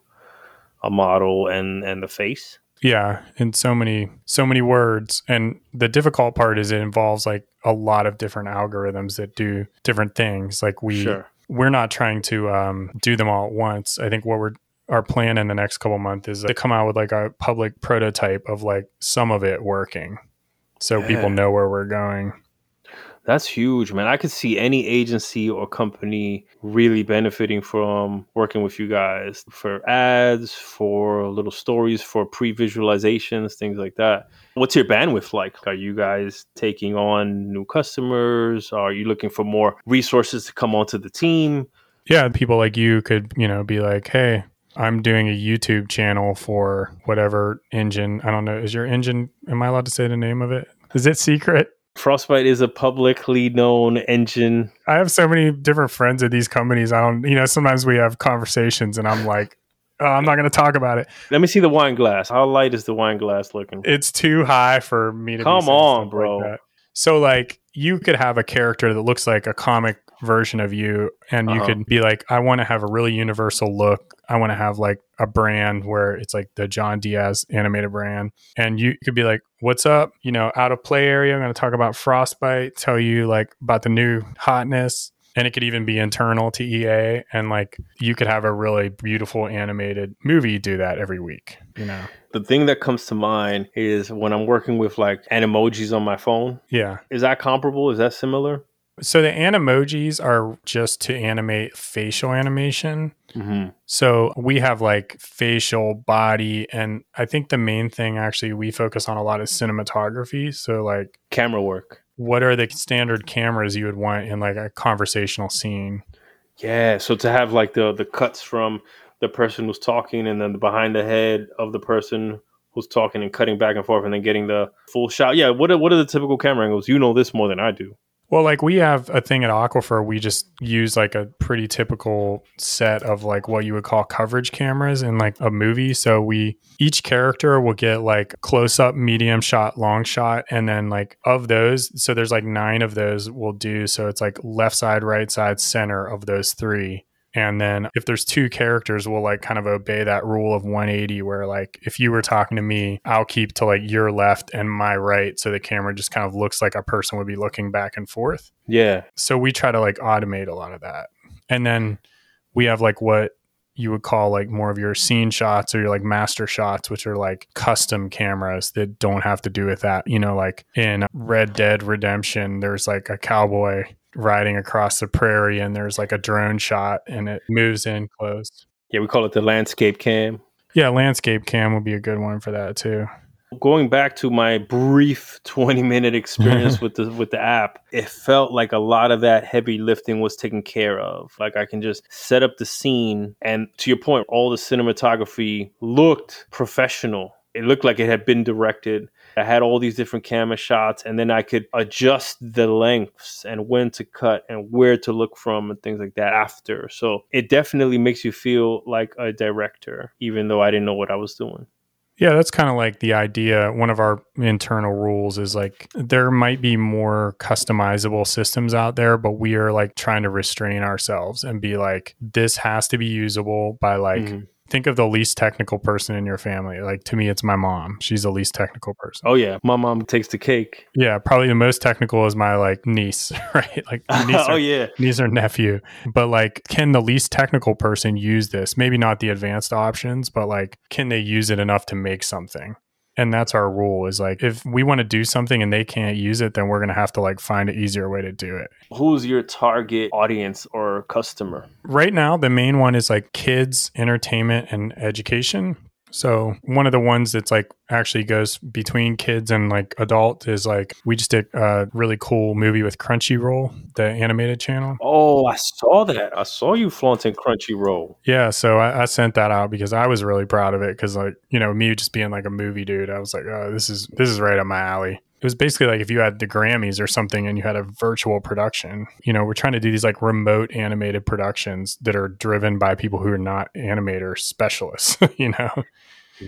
a model and, and the face. Yeah. And so many, so many words. And the difficult part is it involves like a lot of different algorithms that do different things. Like we, sure. we're not trying to um, do them all at once. I think what we're, our plan in the next couple months is to come out with like a public prototype of like some of it working, so yeah. people know where we're going. That's huge, man. I could see any agency or company really benefiting from working with you guys for ads, for little stories, for pre-visualizations, things like that. What's your bandwidth like? Are you guys taking on new customers? Are you looking for more resources to come onto the team? Yeah. People like you could, you know, be like, hey, I'm doing a YouTube channel for whatever engine. I don't know. Is your engine, am I allowed to say the name of it? Is it secret? Frostbite is a publicly known engine. I have so many different friends at these companies. I don't, you know, sometimes we have conversations and I'm like, oh, I'm not going to talk about it. Let me see the wine glass. How light is the wine glass looking? It's too high for me to come on, bro. Like that. So like you could have a character that looks like a comic version of you, and you uh-huh. could be like, I want to have a really universal look. I want to have like a brand where it's like the John Diaz animated brand, and you could be like, what's up, you know, out of play area, I'm going to talk about Frostbite, tell you like about the new hotness. And it could even be internal to E A, and like you could have a really beautiful animated movie do that every week, you know. The thing that comes to mind is when I'm working with like animojis on my phone. Yeah. Is that comparable? Is that similar? So the animojis are just to animate facial animation. Mm-hmm. So we have like facial, body, and I think the main thing actually we focus on a lot is cinematography. So like camera work. What are the standard cameras you would want in like a conversational scene? Yeah, so to have like the the cuts from the person who's talking and then the behind the head of the person who's talking and cutting back and forth and then getting the full shot. Yeah, what are, what are the typical camera angles? You know this more than I do. Well, like we have a thing at Aquifer, we just use like a pretty typical set of like what you would call coverage cameras in like a movie. So we, each character will get like close up, medium shot, long shot. And then like of those, so there's like nine of those we'll do. So it's like left side, right side, center of those three. And then if there's two characters, we'll like kind of obey that rule of one eighty where like if you were talking to me, I'll keep to like your left and my right. So the camera just kind of looks like a person would be looking back and forth. Yeah. So we try to like automate a lot of that. And then we have like what you would call like more of your scene shots or your like master shots, which are like custom cameras that don't have to do with that. You know, like in Red Dead Redemption, there's like a cowboy riding across the prairie and there's like a drone shot and it moves in close. Yeah, we call it the landscape cam. Yeah, landscape cam would be a good one for that too. Going back to my brief twenty minute experience with the with the app, it felt like a lot of that heavy lifting was taken care of. Like I can just set up the scene and to your point, all the cinematography looked professional. It looked like it had been directed. I had all these different camera shots and then I could adjust the lengths and when to cut and where to look from and things like that after. So it definitely makes you feel like a director, even though I didn't know what I was doing. Yeah, that's kind of like the idea. One of our internal rules is like there might be more customizable systems out there, but we are like trying to restrain ourselves and be like, this has to be usable by like... Mm-hmm. Think of the least technical person in your family. Like to me, it's my mom. She's the least technical person. Oh yeah. My mom takes the cake. Yeah. Probably the most technical is my like niece, right? Like niece oh, or, yeah. niece or nephew. But like, can the least technical person use this? Maybe not the advanced options, but like, can they use it enough to make something? And that's our rule is like, if we want to do something and they can't use it, then we're going to have to like find an easier way to do it. Who's your target audience or customer? Right now, the main one is like kids, entertainment, and education. So one of the ones that's like actually goes between kids and like adult is like, we just did a really cool movie with Crunchyroll, the animated channel. Oh, I saw that. I saw you flaunting Crunchyroll. Yeah. So I, I sent that out because I was really proud of it. Cause like, you know, me just being like a movie dude, I was like, oh, this is, this is right up my alley. It was basically like if you had the Grammys or something and you had a virtual production, you know, we're trying to do these like remote animated productions that are driven by people who are not animator specialists, you know?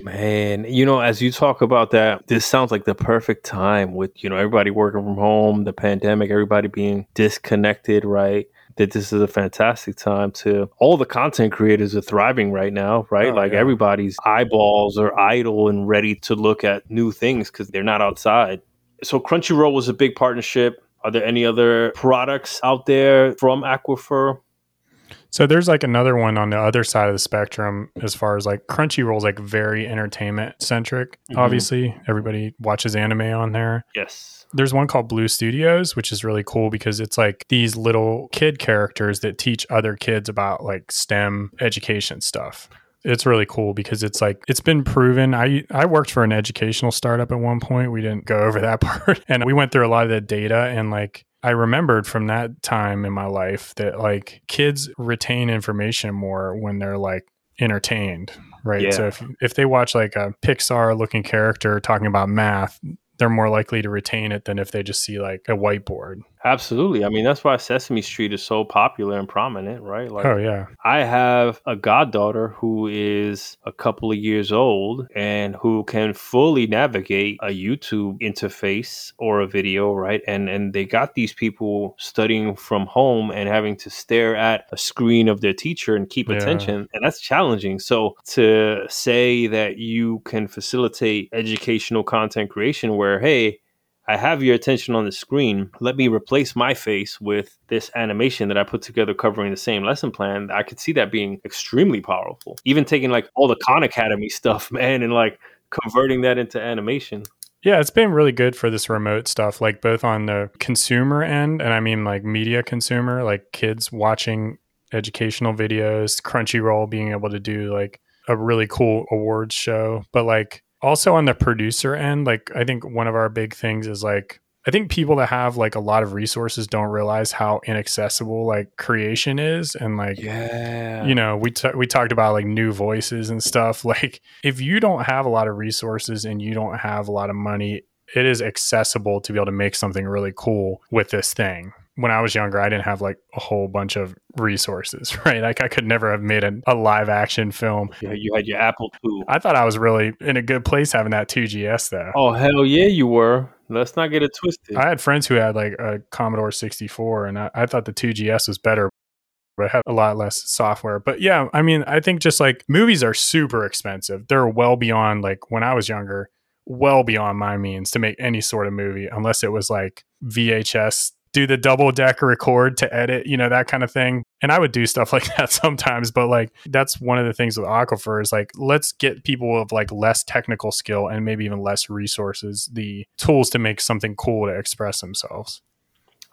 Man, you know, as you talk about that, this sounds like the perfect time with, you know, everybody working from home, the pandemic, everybody being disconnected, right? That this is a fantastic time to all the content creators are thriving right now, right? Oh, like yeah. Everybody's eyeballs are idle and ready to look at new things because they're not outside. So Crunchyroll was a big partnership. Are there any other products out there from Aquifer? So there's like another one on the other side of the spectrum as far as like Crunchyroll's like very entertainment centric. Mm-hmm. Obviously, everybody watches anime on there. Yes. There's one called Blue Studios, which is really cool because it's like these little kid characters that teach other kids about like STEM education stuff. It's really cool because it's like, it's been proven. I I worked for an educational startup at one point. We didn't go over that part. And we went through a lot of the data and like, I remembered from that time in my life that like kids retain information more when they're like entertained, right? Yeah. So if, if they watch like a Pixar looking character talking about math, they're more likely to retain it than if they just see like a whiteboard. Absolutely. I mean, that's why Sesame Street is so popular and prominent, right? Like, oh, yeah. I have a goddaughter who is a couple of years old and who can fully navigate a YouTube interface or a video, right? And and they got these people studying from home and having to stare at a screen of their teacher and keep yeah. attention. And that's challenging. So to say that you can facilitate educational content creation where, hey, I have your attention on the screen. Let me replace my face with this animation that I put together covering the same lesson plan. I could see that being extremely powerful. Even taking like all the Khan Academy stuff, man, and like converting that into animation. Yeah, it's been really good for this remote stuff, like both on the consumer end, and I mean like media consumer, like kids watching educational videos, Crunchyroll being able to do like a really cool awards show, but like also on the producer end, like I think one of our big things is like I think people that have like a lot of resources don't realize how inaccessible like creation is. And like, yeah. you know, we, t- we talked about like new voices and stuff. Like if you don't have a lot of resources and you don't have a lot of money, it is accessible to be able to make something really cool with this thing. When I was younger, I didn't have like a whole bunch of resources, right? Like I could never have made an, a live action film. Yeah, you had your Apple two. I thought I was really in a good place having that two G S though. Oh, hell yeah, you were. Let's not get it twisted. I had friends who had like a Commodore sixty-four and I, I thought the two G S was better, but it had a lot less software. But yeah, I mean, I think just like movies are super expensive. They're well beyond like when I was younger, well beyond my means to make any sort of movie unless it was like V H S, do the double deck record to edit, you know, that kind of thing. And I would do stuff like that sometimes, but like, that's one of the things with Aquifer is like, let's get people of like less technical skill and maybe even less resources, the tools to make something cool to express themselves.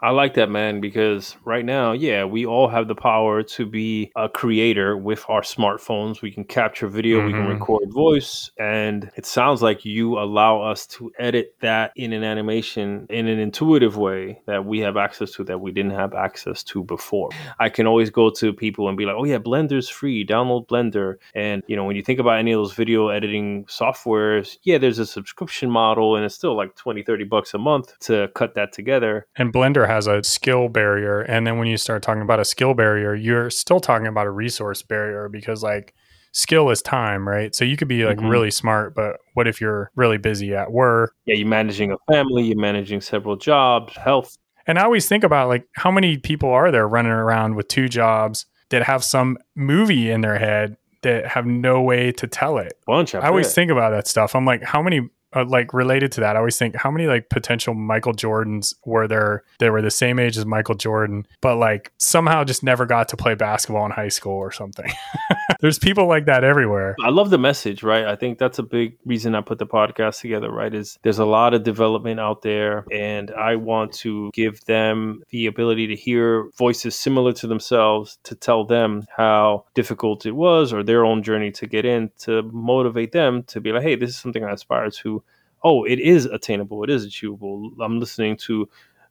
I like that, man, because right now, yeah, we all have the power to be a creator with our smartphones. We can capture video, mm-hmm. we can record voice, and it sounds like you allow us to edit that in an animation in an intuitive way that we have access to that we didn't have access to before. I can always go to people and be like, oh yeah, Blender's free, download Blender. And you know, when you think about any of those video editing softwares, yeah, there's a subscription model and it's still like twenty, thirty bucks a month to cut that together. And Blender has a skill barrier, and then when you start talking about a skill barrier, you're still talking about a resource barrier, because like skill is time, right? So you could be like mm-hmm. really smart, but what if you're really busy at work? Yeah, you're managing a family, you're managing several jobs, health. And I always think about like how many people are there running around with two jobs that have some movie in their head that have no way to tell it. Bunch. I, I always think about that stuff. I'm like, how many Uh, like related to that, I always think how many like potential Michael Jordans were there that were the same age as Michael Jordan, but like somehow just never got to play basketball in high school or something. There's people like that everywhere. I love the message, right? I think that's a big reason I put the podcast together, right? Is there's a lot of development out there, and I want to give them the ability to hear voices similar to themselves, to tell them how difficult it was or their own journey to get in, to motivate them to be like, hey, this is something I aspire to. Oh, it is attainable. It is achievable. I'm listening to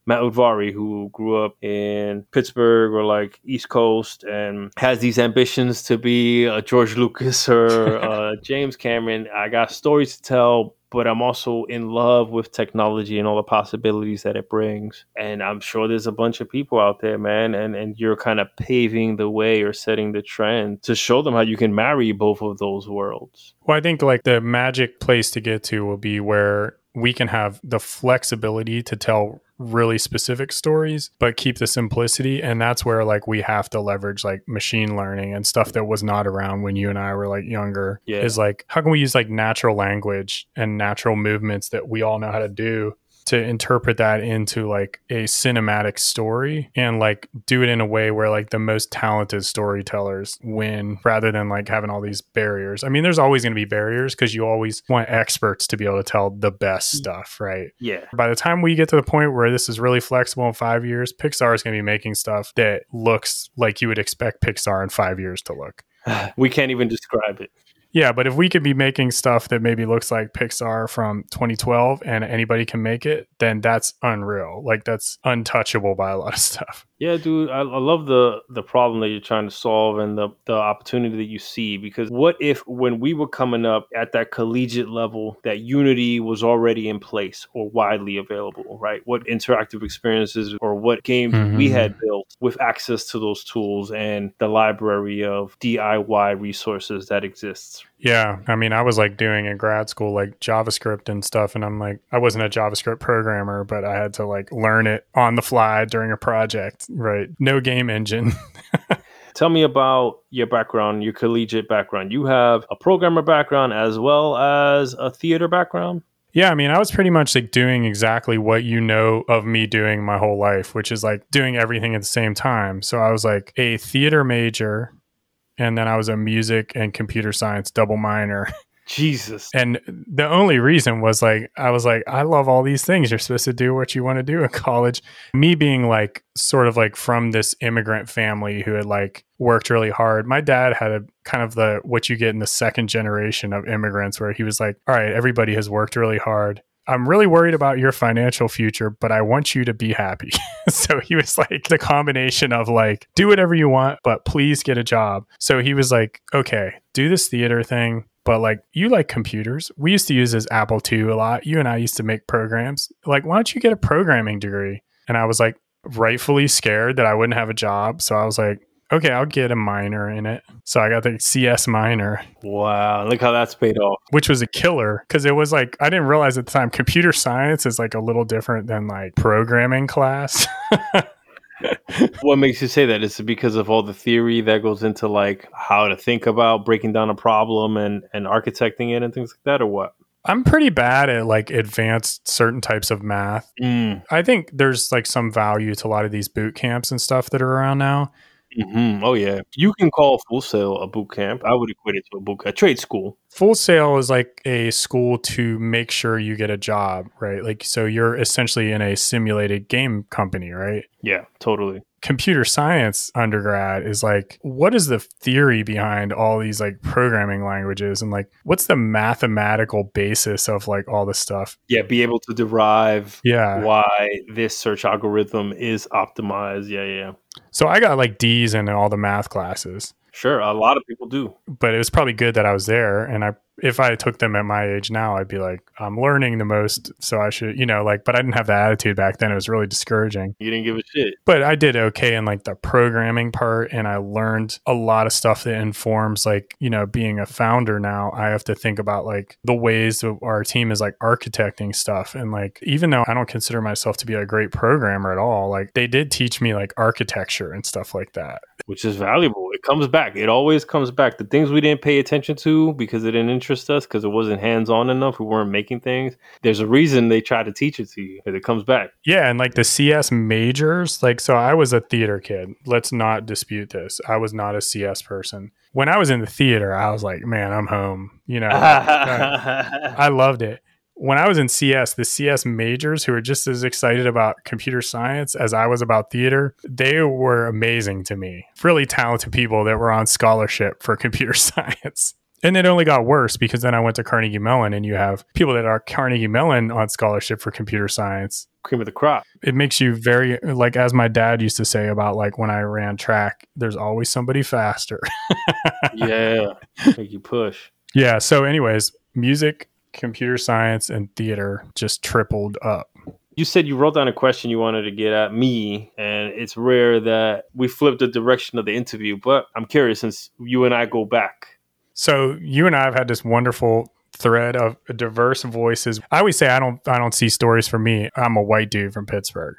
Matt Udvari, who grew up in Pittsburgh or like East Coast and has these ambitions to be a George Lucas or a James Cameron. I got stories to tell, but I'm also in love with technology and all the possibilities that it brings. And I'm sure there's a bunch of people out there, man. And, and you're kind of paving the way or setting the trend to show them how you can marry both of those worlds. Well, I think like the magic place to get to will be where we can have the flexibility to tell really specific stories, but keep the simplicity. And that's where like we have to leverage like machine learning and stuff that was not around when you and I were like younger. Yeah. Is like, how can we use like natural language and natural movements that we all know how to do to interpret that into like a cinematic story, and like do it in a way where like the most talented storytellers win, rather than like having all these barriers. I mean, there's always going to be barriers because you always want experts to be able to tell the best stuff, right? Yeah. By the time we get to the point where this is really flexible in five years, Pixar is going to be making stuff that looks like you would expect Pixar in five years to look. We can't even describe it. Yeah, but if we could be making stuff that maybe looks like Pixar from twenty twelve and anybody can make it, then that's unreal. Like, that's untouchable by a lot of stuff. Yeah, dude, I, I love the the problem that you're trying to solve and the, the opportunity that you see. Because what if when we were coming up at that collegiate level, that Unity was already in place or widely available, right? What interactive experiences or what games mm-hmm. we had built with access to those tools and the library of D I Y resources that exists. Yeah. I mean, I was like doing in grad school, like JavaScript and stuff. And I'm like, I wasn't a JavaScript programmer, but I had to like learn it on the fly during a project, right? No game engine. Tell me about your background, your collegiate background. You have a programmer background as well as a theater background. Yeah, I mean, I was pretty much like doing exactly what you know of me doing my whole life, which is like doing everything at the same time. So I was like a theater major. And then I was a music and computer science double minor. Jesus. And the only reason was like, I was like, I love all these things. You're supposed to do what you want to do in college. Me being like, sort of like from this immigrant family who had like worked really hard. My dad had a kind of the, what you get in the second generation of immigrants, where he was like, all right, everybody has worked really hard. I'm really worried about your financial future, but I want you to be happy. So he was like the combination of like, do whatever you want, but please get a job. So he was like, okay, do this theater thing. But like, you like computers. We used to use this Apple two a lot. You and I used to make programs. Like, why don't you get a programming degree? And I was like, rightfully scared that I wouldn't have a job. So I was like, okay, I'll get a minor in it. So I got the C S minor. Wow, look how that's paid off. Which was a killer because it was like, I didn't realize at the time, computer science is like a little different than like programming class. What makes you say that? Is it because of all the theory that goes into like how to think about breaking down a problem and, and architecting it and things like that, or what? I'm pretty bad at like advanced certain types of math. Mm. I think there's like some value to a lot of these boot camps and stuff that are around now. Mm-hmm. Oh, yeah. You can call Full Sail a boot camp. I would equate it to a, boot, a trade school. Full Sail is like a school to make sure you get a job, right? Like, so you're essentially in a simulated game company, right? Yeah, totally. Computer science undergrad is like, what is the theory behind all these like programming languages, and like what's the mathematical basis of like all this stuff? Yeah, be able to derive yeah. why this search algorithm is optimized. Yeah, yeah. So I got like D's in all the math classes. Sure, a lot of people do. But it was probably good that I was there, and I if I took them at my age now, I'd be like, I'm learning the most, so I should, you know, like, but I didn't have that attitude back then. It was really discouraging. You didn't give a shit. But I did okay in like the programming part, and I learned a lot of stuff that informs like, you know, being a founder now, I have to think about like the ways that our team is like architecting stuff. And like, even though I don't consider myself to be a great programmer at all, like they did teach me like architecture and stuff like that. Which is valuable. It comes back. It always comes back. The things we didn't pay attention to because it didn't interest us, because it wasn't hands-on enough. We weren't making things. There's a reason they try to teach it to you. It comes back. Yeah. And like the C S majors, like, so I was a theater kid. Let's not dispute this. I was not a C S person. When I was in the theater, I was like, man, I'm home. You know, I, I loved it. When I was in C S, the C S majors, who were just as excited about computer science as I was about theater, they were amazing to me. Really talented people that were on scholarship for computer science. And it only got worse because then I went to Carnegie Mellon, and you have people that are Carnegie Mellon on scholarship for computer science. Cream of the crop. It makes you very, like, as my dad used to say about like when I ran track, there's always somebody faster. Yeah. Make you push. Yeah. So anyways, music, computer science, and theater just tripled up. You said you wrote down a question you wanted to get at me, and it's rare that we flip the direction of the interview, but I'm curious since you and I go back. So you and I have had this wonderful thread of diverse voices. I always say I don't I don't see stories for me. I'm a white dude from Pittsburgh.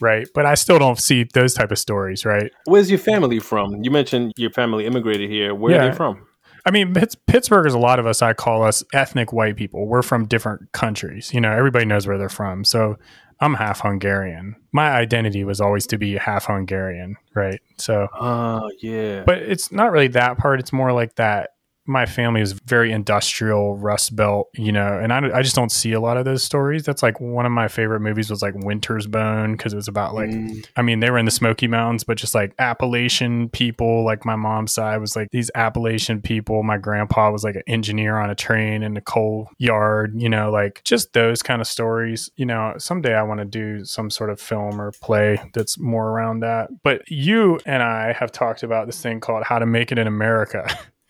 Right. But I still don't see those type of stories. Right. Where's your family from? You mentioned your family immigrated here. Where yeah. are they from? I mean, Pittsburgh is a lot of us, I call us ethnic white people. We're from different countries. You know, everybody knows where they're from. So I'm half Hungarian. My identity was always to be half Hungarian. Right. So, oh, uh, yeah. But it's not really that part. It's more like that. My family is very industrial, Rust Belt, you know, and I, I just don't see a lot of those stories. That's like one of my favorite movies was like Winter's Bone, because it was about like, mm. I mean, they were in the Smoky Mountains, but just like Appalachian people, like my mom's side was like these Appalachian people. My grandpa was like an engineer on a train in a coal yard, you know, like just those kind of stories. You know, someday I want to do some sort of film or play that's more around that. But you and I have talked about this thing called How to Make It in America.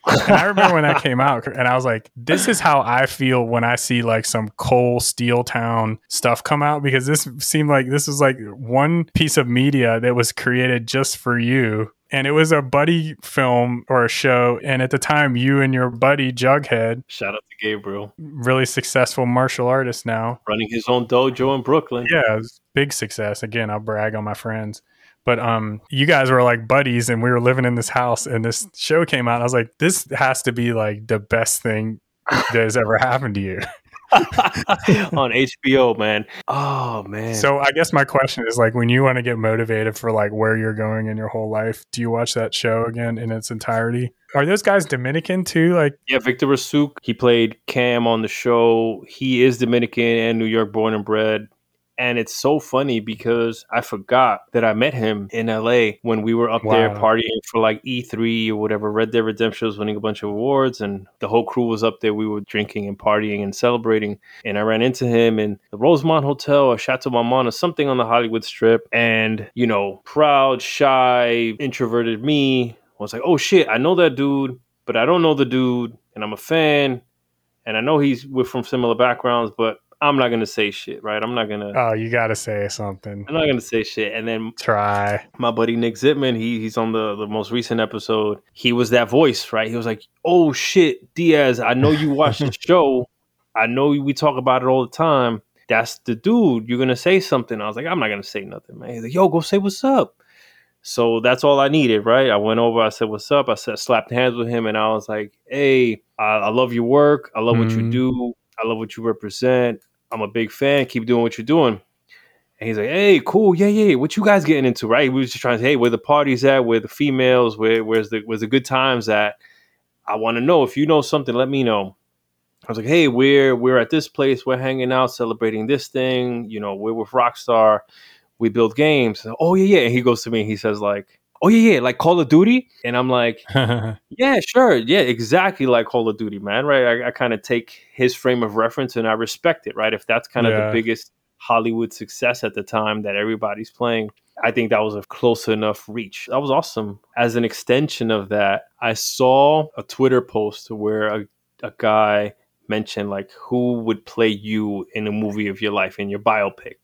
And I remember when that came out, and I was like, this is how I feel when I see like some coal steel town stuff come out, because this seemed like this was like one piece of media that was created just for you. And it was a buddy film or a show. And at the time, you and your buddy Jughead, shout out to Gabriel, really successful martial artist now, running his own dojo in Brooklyn. Yeah, it was big success. Again, I'll brag on my friends. But um, you guys were like buddies, and we were living in this house, and this show came out. And I was like, this has to be like the best thing that has ever happened to you. On H B O, man. Oh, man. So I guess my question is like, when you want to get motivated for like where you're going in your whole life, do you watch that show again in its entirety? Are those guys Dominican too? Like, yeah, Victor Rasuk, he played Cam on the show. He is Dominican and New York born and bred. And it's so funny because I forgot that I met him in L A when we were up wow. there partying for like E three or whatever. Red Dead Redemption was winning a bunch of awards and the whole crew was up there. We were drinking and partying and celebrating. And I ran into him in the Rosemont Hotel or Chateau Marmont or something on the Hollywood Strip. And, you know, proud, shy, introverted me was like, oh shit, I know that dude, but I don't know the dude. And I'm a fan. And I know he's we're from similar backgrounds, but I'm not going to say shit, right? I'm not going to... Oh, you got to say something. I'm not going to say shit. And then... Try. My buddy Nick Zitman, he, he's on the, the most recent episode. He was that voice, right? He was like, oh, shit, Diaz, I know you watch the show. I know we talk about it all the time. That's the dude. You're going to say something. I was like, I'm not going to say nothing, man. He's like, yo, go say what's up. So that's all I needed, right? I went over, I said, what's up? I said, slapped hands with him, and I was like, hey, I, I love your work. I love mm-hmm. what you do. I love what you represent. I'm a big fan. Keep doing what you're doing. And he's like, hey, cool. Yeah, yeah. What you guys getting into, right? We were just trying to say, hey, where the party's at, where the females, where where's the where's the good times at? I want to know. If you know something, let me know. I was like, hey, we're we're at this place. We're hanging out, celebrating this thing. You know, we're with Rockstar. We build games. And, oh, yeah, yeah. And he goes to me and he says, like, oh, yeah, yeah, like Call of Duty? And I'm like, yeah, sure. Yeah, exactly like Call of Duty, man, right? I, I kind of take his frame of reference and I respect it, right? If that's kind of yeah. the biggest Hollywood success at the time that everybody's playing, I think that was a close enough reach. That was awesome. As an extension of that, I saw a Twitter post where a, a guy mentioned, like, who would play you in a movie of your life, in your biopic?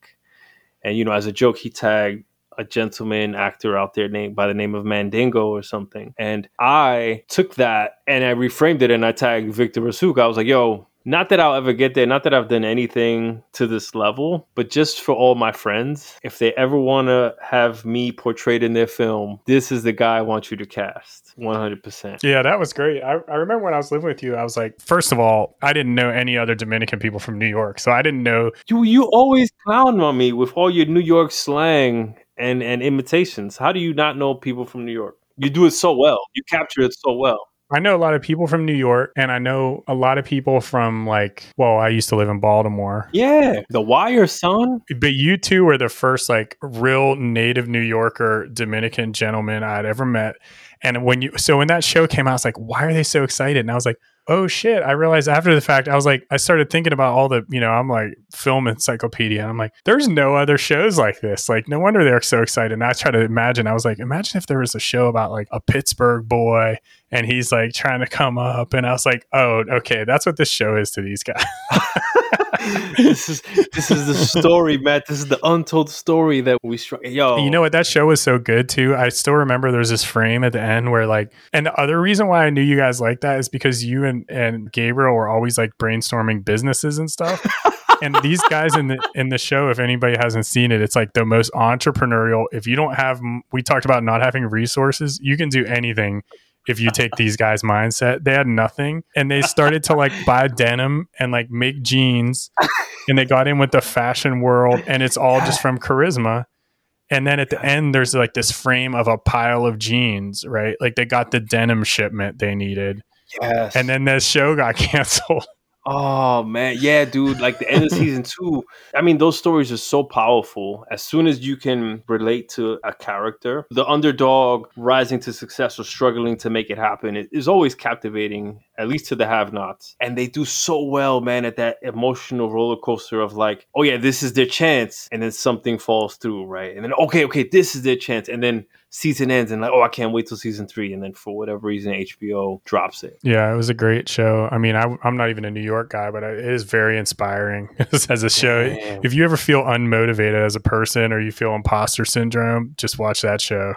And, you know, as a joke, he tagged a gentleman actor out there named by the name of Mandingo or something. And I took that and I reframed it and I tagged Victor Rasuk. I was like, yo, not that I'll ever get there, not that I've done anything to this level, but just for all my friends, if they ever want to have me portrayed in their film, this is the guy I want you to cast. one hundred percent. Yeah, that was great. I, I remember when I was living with you, I was like, first of all, I didn't know any other Dominican people from New York, so I didn't know. You, you always clown on me with all your New York slang and and imitations. How do you not know people from New York? You do it so well. You capture it so well. I know a lot of people from New York, and I know a lot of people from, like, well, I used to live in Baltimore. Yeah, The Wire, son. But you two were the first, like, real native New Yorker Dominican gentleman I'd ever met. And when you, so when that show came out, I was like, why are they so excited? And I was like, oh shit, I realized after the fact, I was like, I started thinking about all the, you know, I'm like film encyclopedia. And I'm like, there's no other shows like this. Like, no wonder they're so excited. And I try to imagine, I was like, imagine if there was a show about like a Pittsburgh boy and he's like trying to come up. And I was like, oh, okay, that's what this show is to these guys. this is this is the story, Matt. This is the untold story that we struck. Yo, you know what? That show was so good too. I still remember there's this frame at the end where, like, and the other reason why I knew you guys like that is because you and and Gabriel were always like brainstorming businesses and stuff. And these guys in the in the show, if anybody hasn't seen it, it's like the most entrepreneurial. If you don't have, we talked about not having resources, you can do anything. If you take these guys' mindset, they had nothing. And they started to like buy denim and like make jeans. And they got in with the fashion world. And it's all just from charisma. And then at the end, there's like this frame of a pile of jeans, right? Like they got the denim shipment they needed. Yes. And then this show got canceled. Oh, man. Yeah, dude. Like the end of season two. I mean, those stories are so powerful. As soon as you can relate to a character, the underdog rising to success or struggling to make it happen is always captivating, at least to the have-nots. And they do so well, man, at that emotional roller coaster of like, oh, yeah, this is their chance. And then something falls through, right? And then, okay, okay, this is their chance. And then season ends and like, oh, I can't wait till season three. And then for whatever reason, H B O drops it. Yeah, it was a great show. I mean, I, I'm not even a New York guy, but it is very inspiring as a show. Damn. If you ever feel unmotivated as a person or you feel imposter syndrome, just watch that show.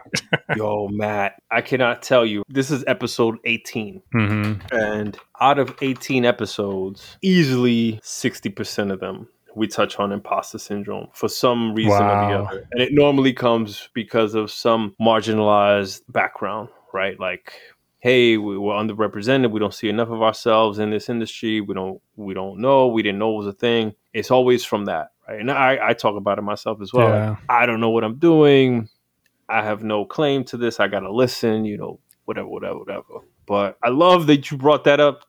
Yo, Matt, I cannot tell you. This is episode eighteen. Mm-hmm. And out of eighteen episodes, easily sixty percent of them, we touch on imposter syndrome for some reason wow. or the other. And it normally comes because of some marginalized background, right? Like, hey, we were underrepresented. We don't see enough of ourselves in this industry. We don't we don't know. We didn't know it was a thing. It's always from that, right? And I, I talk about it myself as well. Yeah. Like, I don't know what I'm doing. I have no claim to this. I got to listen, you know, whatever, whatever, whatever. But I love that you brought that up.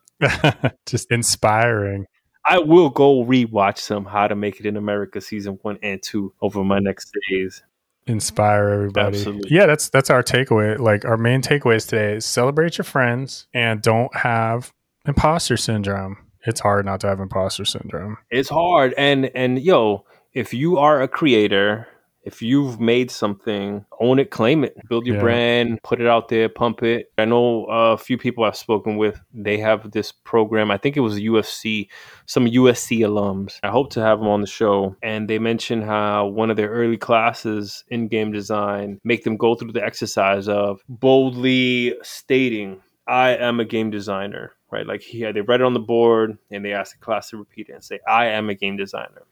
Just inspiring. I will go rewatch some How to Make It in America season one and two over my next days. Inspire everybody. Absolutely. Yeah, that's that's our takeaway. Like, our main takeaways today is celebrate your friends and don't have imposter syndrome. It's hard not to have imposter syndrome. It's hard. And and yo, if you are a creator, if you've made something, own it, claim it, build your yeah. brand, put it out there, pump it. I know a few people I've spoken with, they have this program. I think it was U F C, some U S C alums. I hope to have them on the show. And they mentioned how one of their early classes in game design make them go through the exercise of boldly stating, I am a game designer, right? Like, yeah, they read it on the board and they asked the class to repeat it and say, I am a game designer.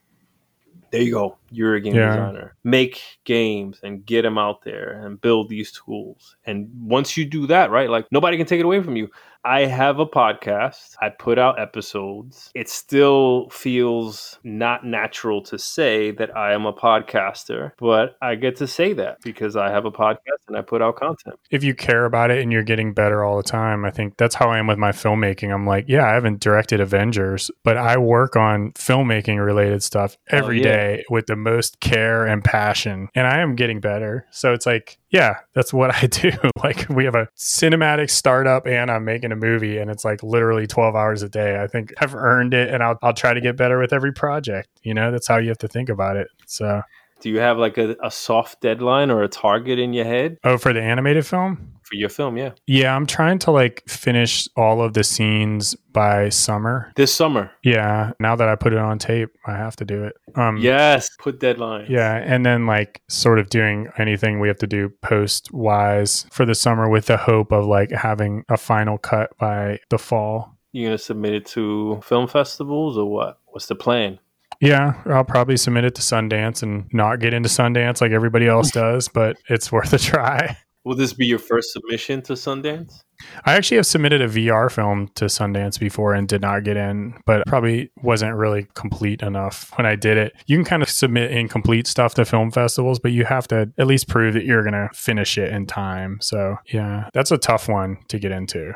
There you go. You're a game yeah. designer. Make games and get them out there and build these tools. And once you do that, right, like nobody can take it away from you. I have a podcast. I put out episodes. It still feels not natural to say that I am a podcaster, but I get to say that because I have a podcast and I put out content. If you care about it and you're getting better all the time, I think that's how I am with my filmmaking. I'm like, yeah, I haven't directed Avengers, but I work on filmmaking related stuff every oh, yeah. day. With the most care and passion, and I am getting better. So it's like, yeah, that's what I do. Like, we have a cinematic startup and I'm making a movie, and it's like literally twelve hours a day. I think I've earned it, and I'll, I'll try to get better with every project. You know, that's how you have to think about it. So do you have like a, a soft deadline or a target in your head? Oh, for the animated film? For your film, yeah. Yeah, I'm trying to like finish all of the scenes by summer. This summer? Yeah. Now that I put it on tape, I have to do it. Um, yes, put deadlines. Yeah, and then like sort of doing anything we have to do post-wise for the summer with the hope of like having a final cut by the fall. You're going to submit it to film festivals or what? What's the plan? Yeah, I'll probably submit it to Sundance and not get into Sundance like everybody else does, but it's worth a try. Will this be your first submission to Sundance? I actually have submitted a V R film to Sundance before and did not get in, but probably wasn't really complete enough when I did it. You can kind of submit incomplete stuff to film festivals, but you have to at least prove that you're going to finish it in time. So yeah, that's a tough one to get into.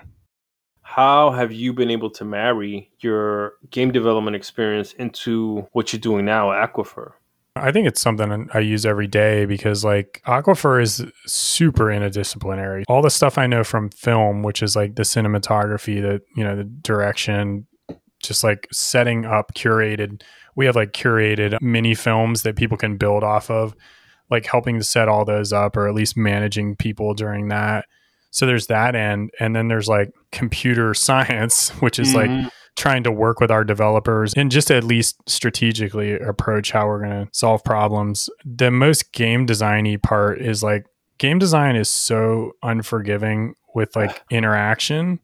How have you been able to marry your game development experience into what you're doing now at Aquifer? I think it's something I use every day because like Aquifer is super interdisciplinary. All the stuff I know from film, which is like the cinematography, the, you know, the direction, just like setting up curated. We have like curated mini films that people can build off of, like helping to set all those up or at least managing people during that. So there's that end. And then there's like computer science, which is mm-hmm. like trying to work with our developers and just at least strategically approach how we're going to solve problems. The most game design-y part is like game design is so unforgiving with like interaction.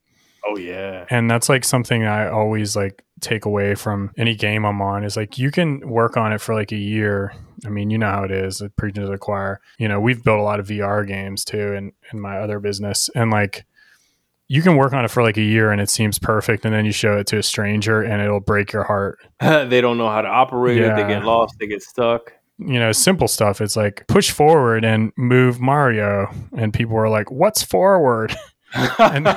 Oh, yeah. And that's like something I always like take away from any game I'm on is like you can work on it for like a year. I mean, you know how it is. It preaches to the choir. You know, we've built a lot of V R games too in, in my other business. And like you can work on it for like a year and it seems perfect. And then you show it to a stranger and it'll break your heart. They don't know how to operate yeah. it. They get lost. They get stuck. You know, simple stuff. It's like push forward and move Mario. And people are like, what's forward? and,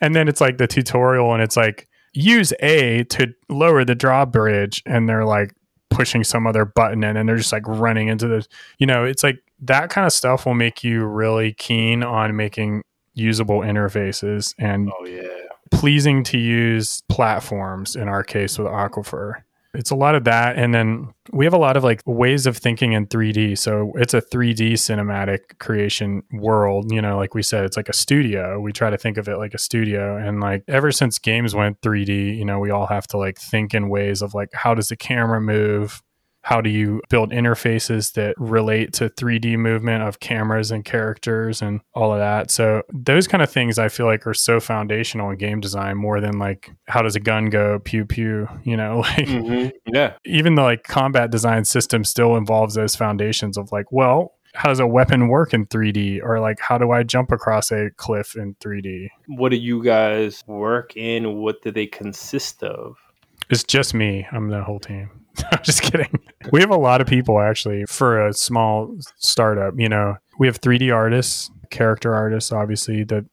and then it's like the tutorial and it's like, use A to lower the drawbridge. And they're like pushing some other button in and they're just like running into the, you know, it's like that kind of stuff will make you really keen on making usable interfaces and oh, yeah. pleasing to use platforms. In our case with Aquifer, it's a lot of that. And then we have a lot of like ways of thinking in three D. So it's a three D cinematic creation world. You know, like we said, it's like a studio. We try to think of it like a studio. And like ever since games went three D, you know, we all have to like think in ways of like, how does the camera move? How do you build interfaces that relate to three D movement of cameras and characters and all of that? So those kind of things I feel like are so foundational in game design more than like, how does a gun go pew pew, you know, like mm-hmm. yeah. even the like combat design system still involves those foundations of like, well, how does a weapon work in three D? Or like, how do I jump across a cliff in three D? What do you guys work in? What do they consist of? It's just me. I'm the whole team. I'm just kidding. We have a lot of people actually for a small startup. You know, we have three D artists, character artists, obviously that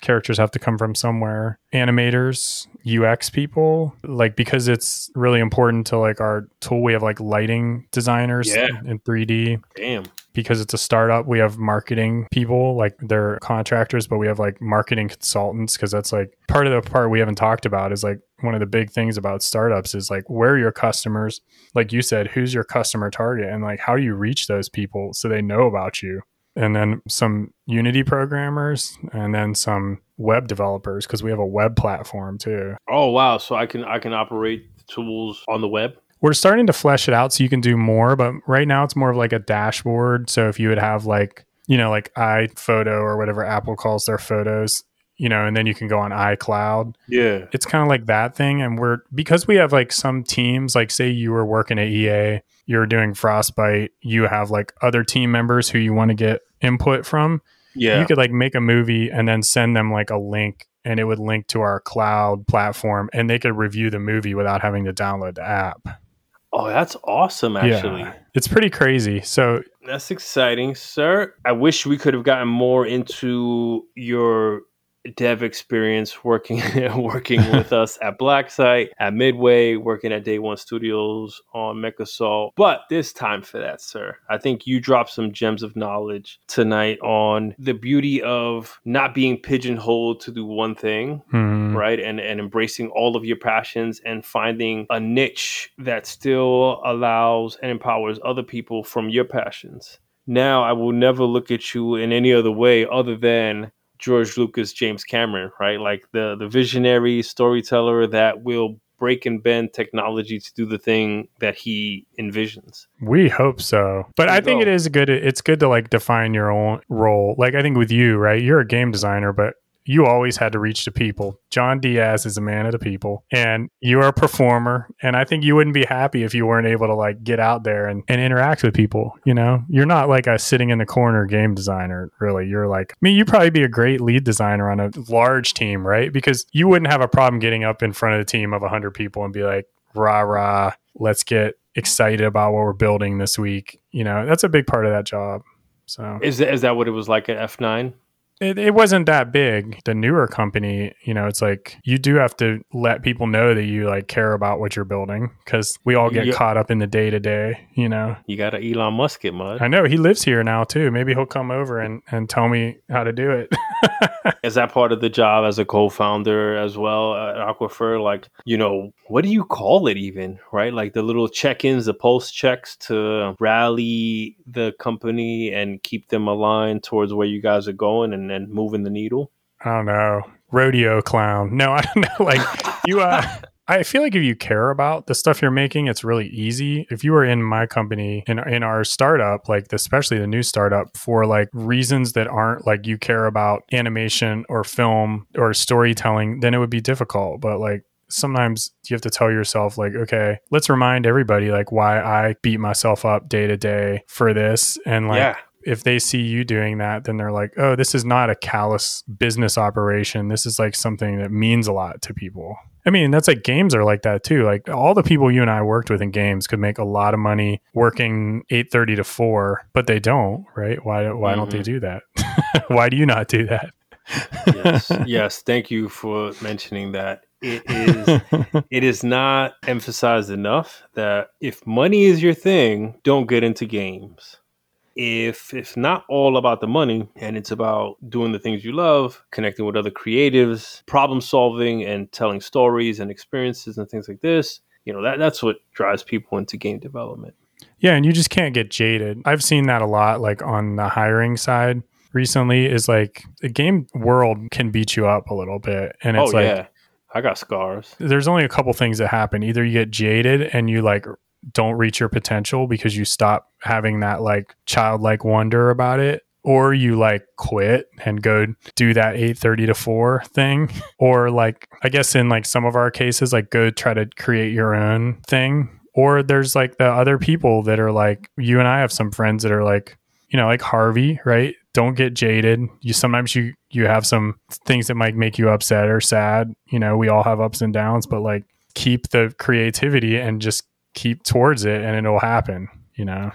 characters have to come from somewhere. Animators, U X people, like, because it's really important to like our tool. We have like lighting designers yeah. in three D. Damn. Because it's a startup, we have marketing people, like they're contractors, but we have like marketing consultants, because that's like part of the part we haven't talked about is like one of the big things about startups is like, where are your customers? Like you said, who's your customer target, and like how do you reach those people so they know about you? And then some Unity programmers, and then some web developers, because we have a web platform too. Oh, wow. So I can I can operate tools on the web? We're starting to flesh it out so you can do more, but right now it's more of like a dashboard. So if you would have like, you know, like iPhoto or whatever Apple calls their photos, you know, and then you can go on iCloud. Yeah. It's kind of like that thing. And we're, because we have like some teams, like say you were working at E A, you're doing Frostbite, you have like other team members who you want to get input from. Yeah. You could like make a movie and then send them like a link, and it would link to our cloud platform, and they could review the movie without having to download the app. Oh, that's awesome, actually. Yeah, it's pretty crazy. So that's exciting, sir. I wish we could have gotten more into your dev experience working working with us at Black Site, at Midway, working at Day One Studios on Mech Assault. But there's time for that, sir. I think you dropped some gems of knowledge tonight on the beauty of not being pigeonholed to do one thing, mm-hmm. right? And and embracing all of your passions and finding a niche that still allows and empowers other people from your passions. Now, I will never look at you in any other way other than George Lucas, James Cameron, right? Like the, the visionary storyteller that will break and bend technology to do the thing that he envisions. We hope so. But I think it is good. It's good to like define your own role. Like I think with you, right? You're a game designer, but you always had to reach the people. John Diaz is a man of the people, and you are a performer. And I think you wouldn't be happy if you weren't able to like get out there and, and interact with people. You know, you're not like a sitting in the corner game designer, really. You're like, I mean, you'd probably be a great lead designer on a large team, right? Because you wouldn't have a problem getting up in front of the team of one hundred people and be like, rah, rah, let's get excited about what we're building this week. You know, that's a big part of that job. So is that, is that what it was like at F nine? It, it wasn't that big. The newer company, you know, it's like you do have to let people know that you like care about what you're building, because we all get yeah. caught up in the day to day, you know. You got to Elon Musk it, mud. I know. He lives here now, too. Maybe he'll come over and, and tell me how to do it. Is that part of the job as a co-founder as well at Aquifer? Like, you know, what do you call it even, right? Like the little check-ins, the pulse checks to rally the company and keep them aligned towards where you guys are going and and moving the needle? I don't know. Rodeo clown. No, I don't know. Like you, uh, I feel like if you care about the stuff you're making, it's really easy. If you were in my company, in, in our startup, like the, especially the new startup, for like reasons that aren't like you care about animation or film or storytelling, then it would be difficult. But like sometimes you have to tell yourself like, okay, let's remind everybody like why I beat myself up day to day for this. And like, yeah. if they see you doing that, then they're like, oh, this is not a callous business operation. This is like something that means a lot to people. I mean, that's like games are like that too. Like all the people you and I worked with in games could make a lot of money working eight thirty to four, but they don't, right? Why, why mm-hmm. don't they do that? Why do you not do that? yes. Yes. Thank you for mentioning that. It is it is not emphasized enough that if money is your thing, don't get into games. If it's not all about the money and it's about doing the things you love, connecting with other creatives, problem solving and telling stories and experiences and things like this, you know, that that's what drives people into game development. Yeah. And you just can't get jaded. I've seen that a lot, like on the hiring side recently, is like the game world can beat you up a little bit. And it's oh, like, yeah. I got scars. There's only a couple things that happen. Either you get jaded and you like don't reach your potential because you stop having that like childlike wonder about it, or you like quit and go do that eight thirty to four thing, or like I guess in like some of our cases, like go try to create your own thing. Or there's like the other people that are like, you and I have some friends that are like, you know, like Harvey, right? Don't get jaded. You sometimes you you have some things that might make you upset or sad. You know, we all have ups and downs, but like keep the creativity and just keep towards it and it'll happen, you know?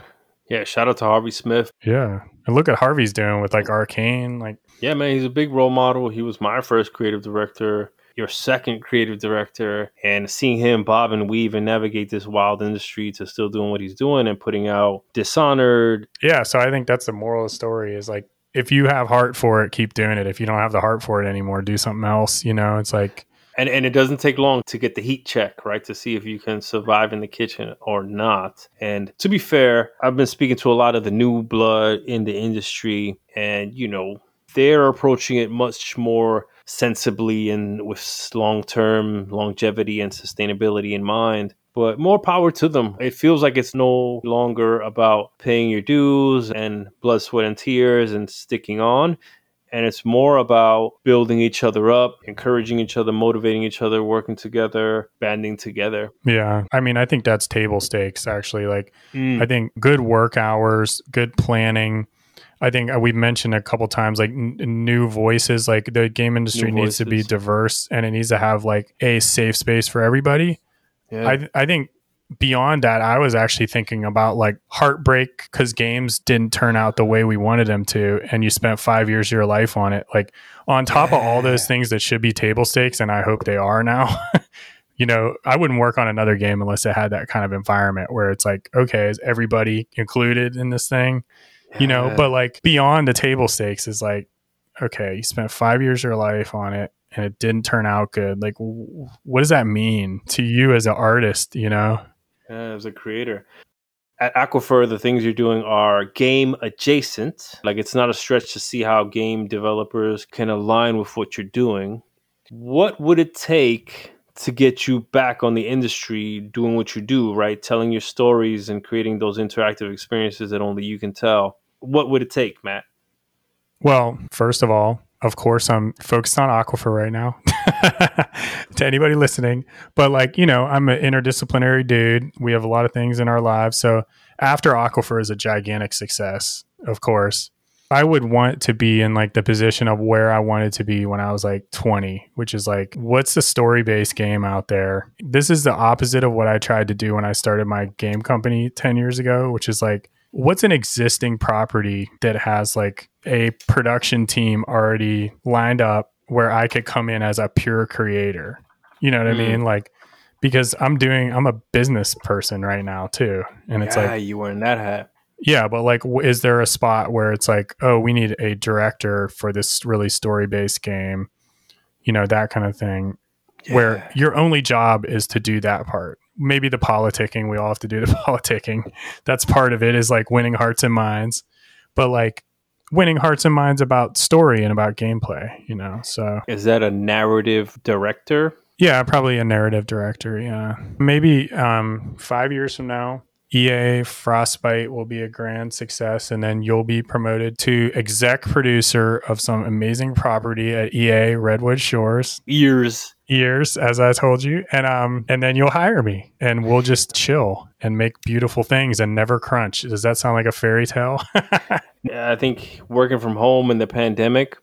Yeah, shout out to Harvey Smith. Yeah, and look at Harvey's doing with like Arcane. Like, yeah, man, he's a big role model. He was my first creative director, your second creative director, and seeing him bob and weave and navigate this wild industry to still doing what he's doing and putting out Dishonored. Yeah, so I think that's the moral of the story is like, if you have heart for it, keep doing it. If you don't have the heart for it anymore, do something else. You know, it's like... And and it doesn't take long to get the heat check, right? To see if you can survive in the kitchen or not. And to be fair, I've been speaking to a lot of the new blood in the industry and, you know, they're approaching it much more sensibly and with long-term longevity and sustainability in mind. But more power to them. It feels like it's no longer about paying your dues and blood, sweat, and tears and sticking on. And it's more about building each other up, encouraging each other, motivating each other, working together, banding together. Yeah. I mean, I think that's table stakes, actually. Like, mm. I think good work hours, good planning. I think we've mentioned a couple times, like, n- new voices. Like, the game industry new needs voices. to be diverse, and it needs to have, like, a safe space for everybody. Yeah. I th- I think... Beyond that, I was actually thinking about like heartbreak because games didn't turn out the way we wanted them to, and you spent five years of your life on it. Like on top yeah. of all those things that should be table stakes, and I hope they are now. You know, I wouldn't work on another game unless it had that kind of environment where it's like, okay, is everybody included in this thing? Yeah. You know, but like beyond the table stakes is like, okay, you spent five years of your life on it, and it didn't turn out good. Like, w- what does that mean to you as an artist? You know. Yeah, as a creator. At Aquifer, the things you're doing are game adjacent. Like, it's not a stretch to see how game developers can align with what you're doing. What would it take to get you back on the industry doing what you do, right? Telling your stories and creating those interactive experiences that only you can tell. What would it take, Matt? Well, first of all, of course, I'm focused on Aquifer right now to anybody listening. But like, you know, I'm an interdisciplinary dude. We have a lot of things in our lives. So after Aquifer is a gigantic success, of course, I would want to be in like the position of where I wanted to be when I was like twenty, which is like, what's the story-based game out there? This is the opposite of what I tried to do when I started my game company ten years ago, which is like, what's an existing property that has like a production team already lined up where I could come in as a pure creator? You know what mm. I mean? Like, because I'm doing, I'm a business person right now too. And yeah, it's like, you wearing that hat. Yeah. But like, w- is there a spot where it's like, oh, we need a director for this really story-based game, you know, that kind of thing yeah. where your only job is to do that part. Maybe the politicking, we all have to do the politicking. That's part of it is like winning hearts and minds, but like, winning hearts and minds about story and about gameplay, you know. So is that a narrative director? Yeah, probably a narrative director. Yeah, maybe um five years from now E A Frostbite will be a grand success, and then you'll be promoted to exec producer of some amazing property at E A Redwood Shores. Ears. Ears, as I told you. And um, and then you'll hire me, and we'll just chill and make beautiful things and never crunch. Does that sound like a fairy tale? I think working from home in the pandemic,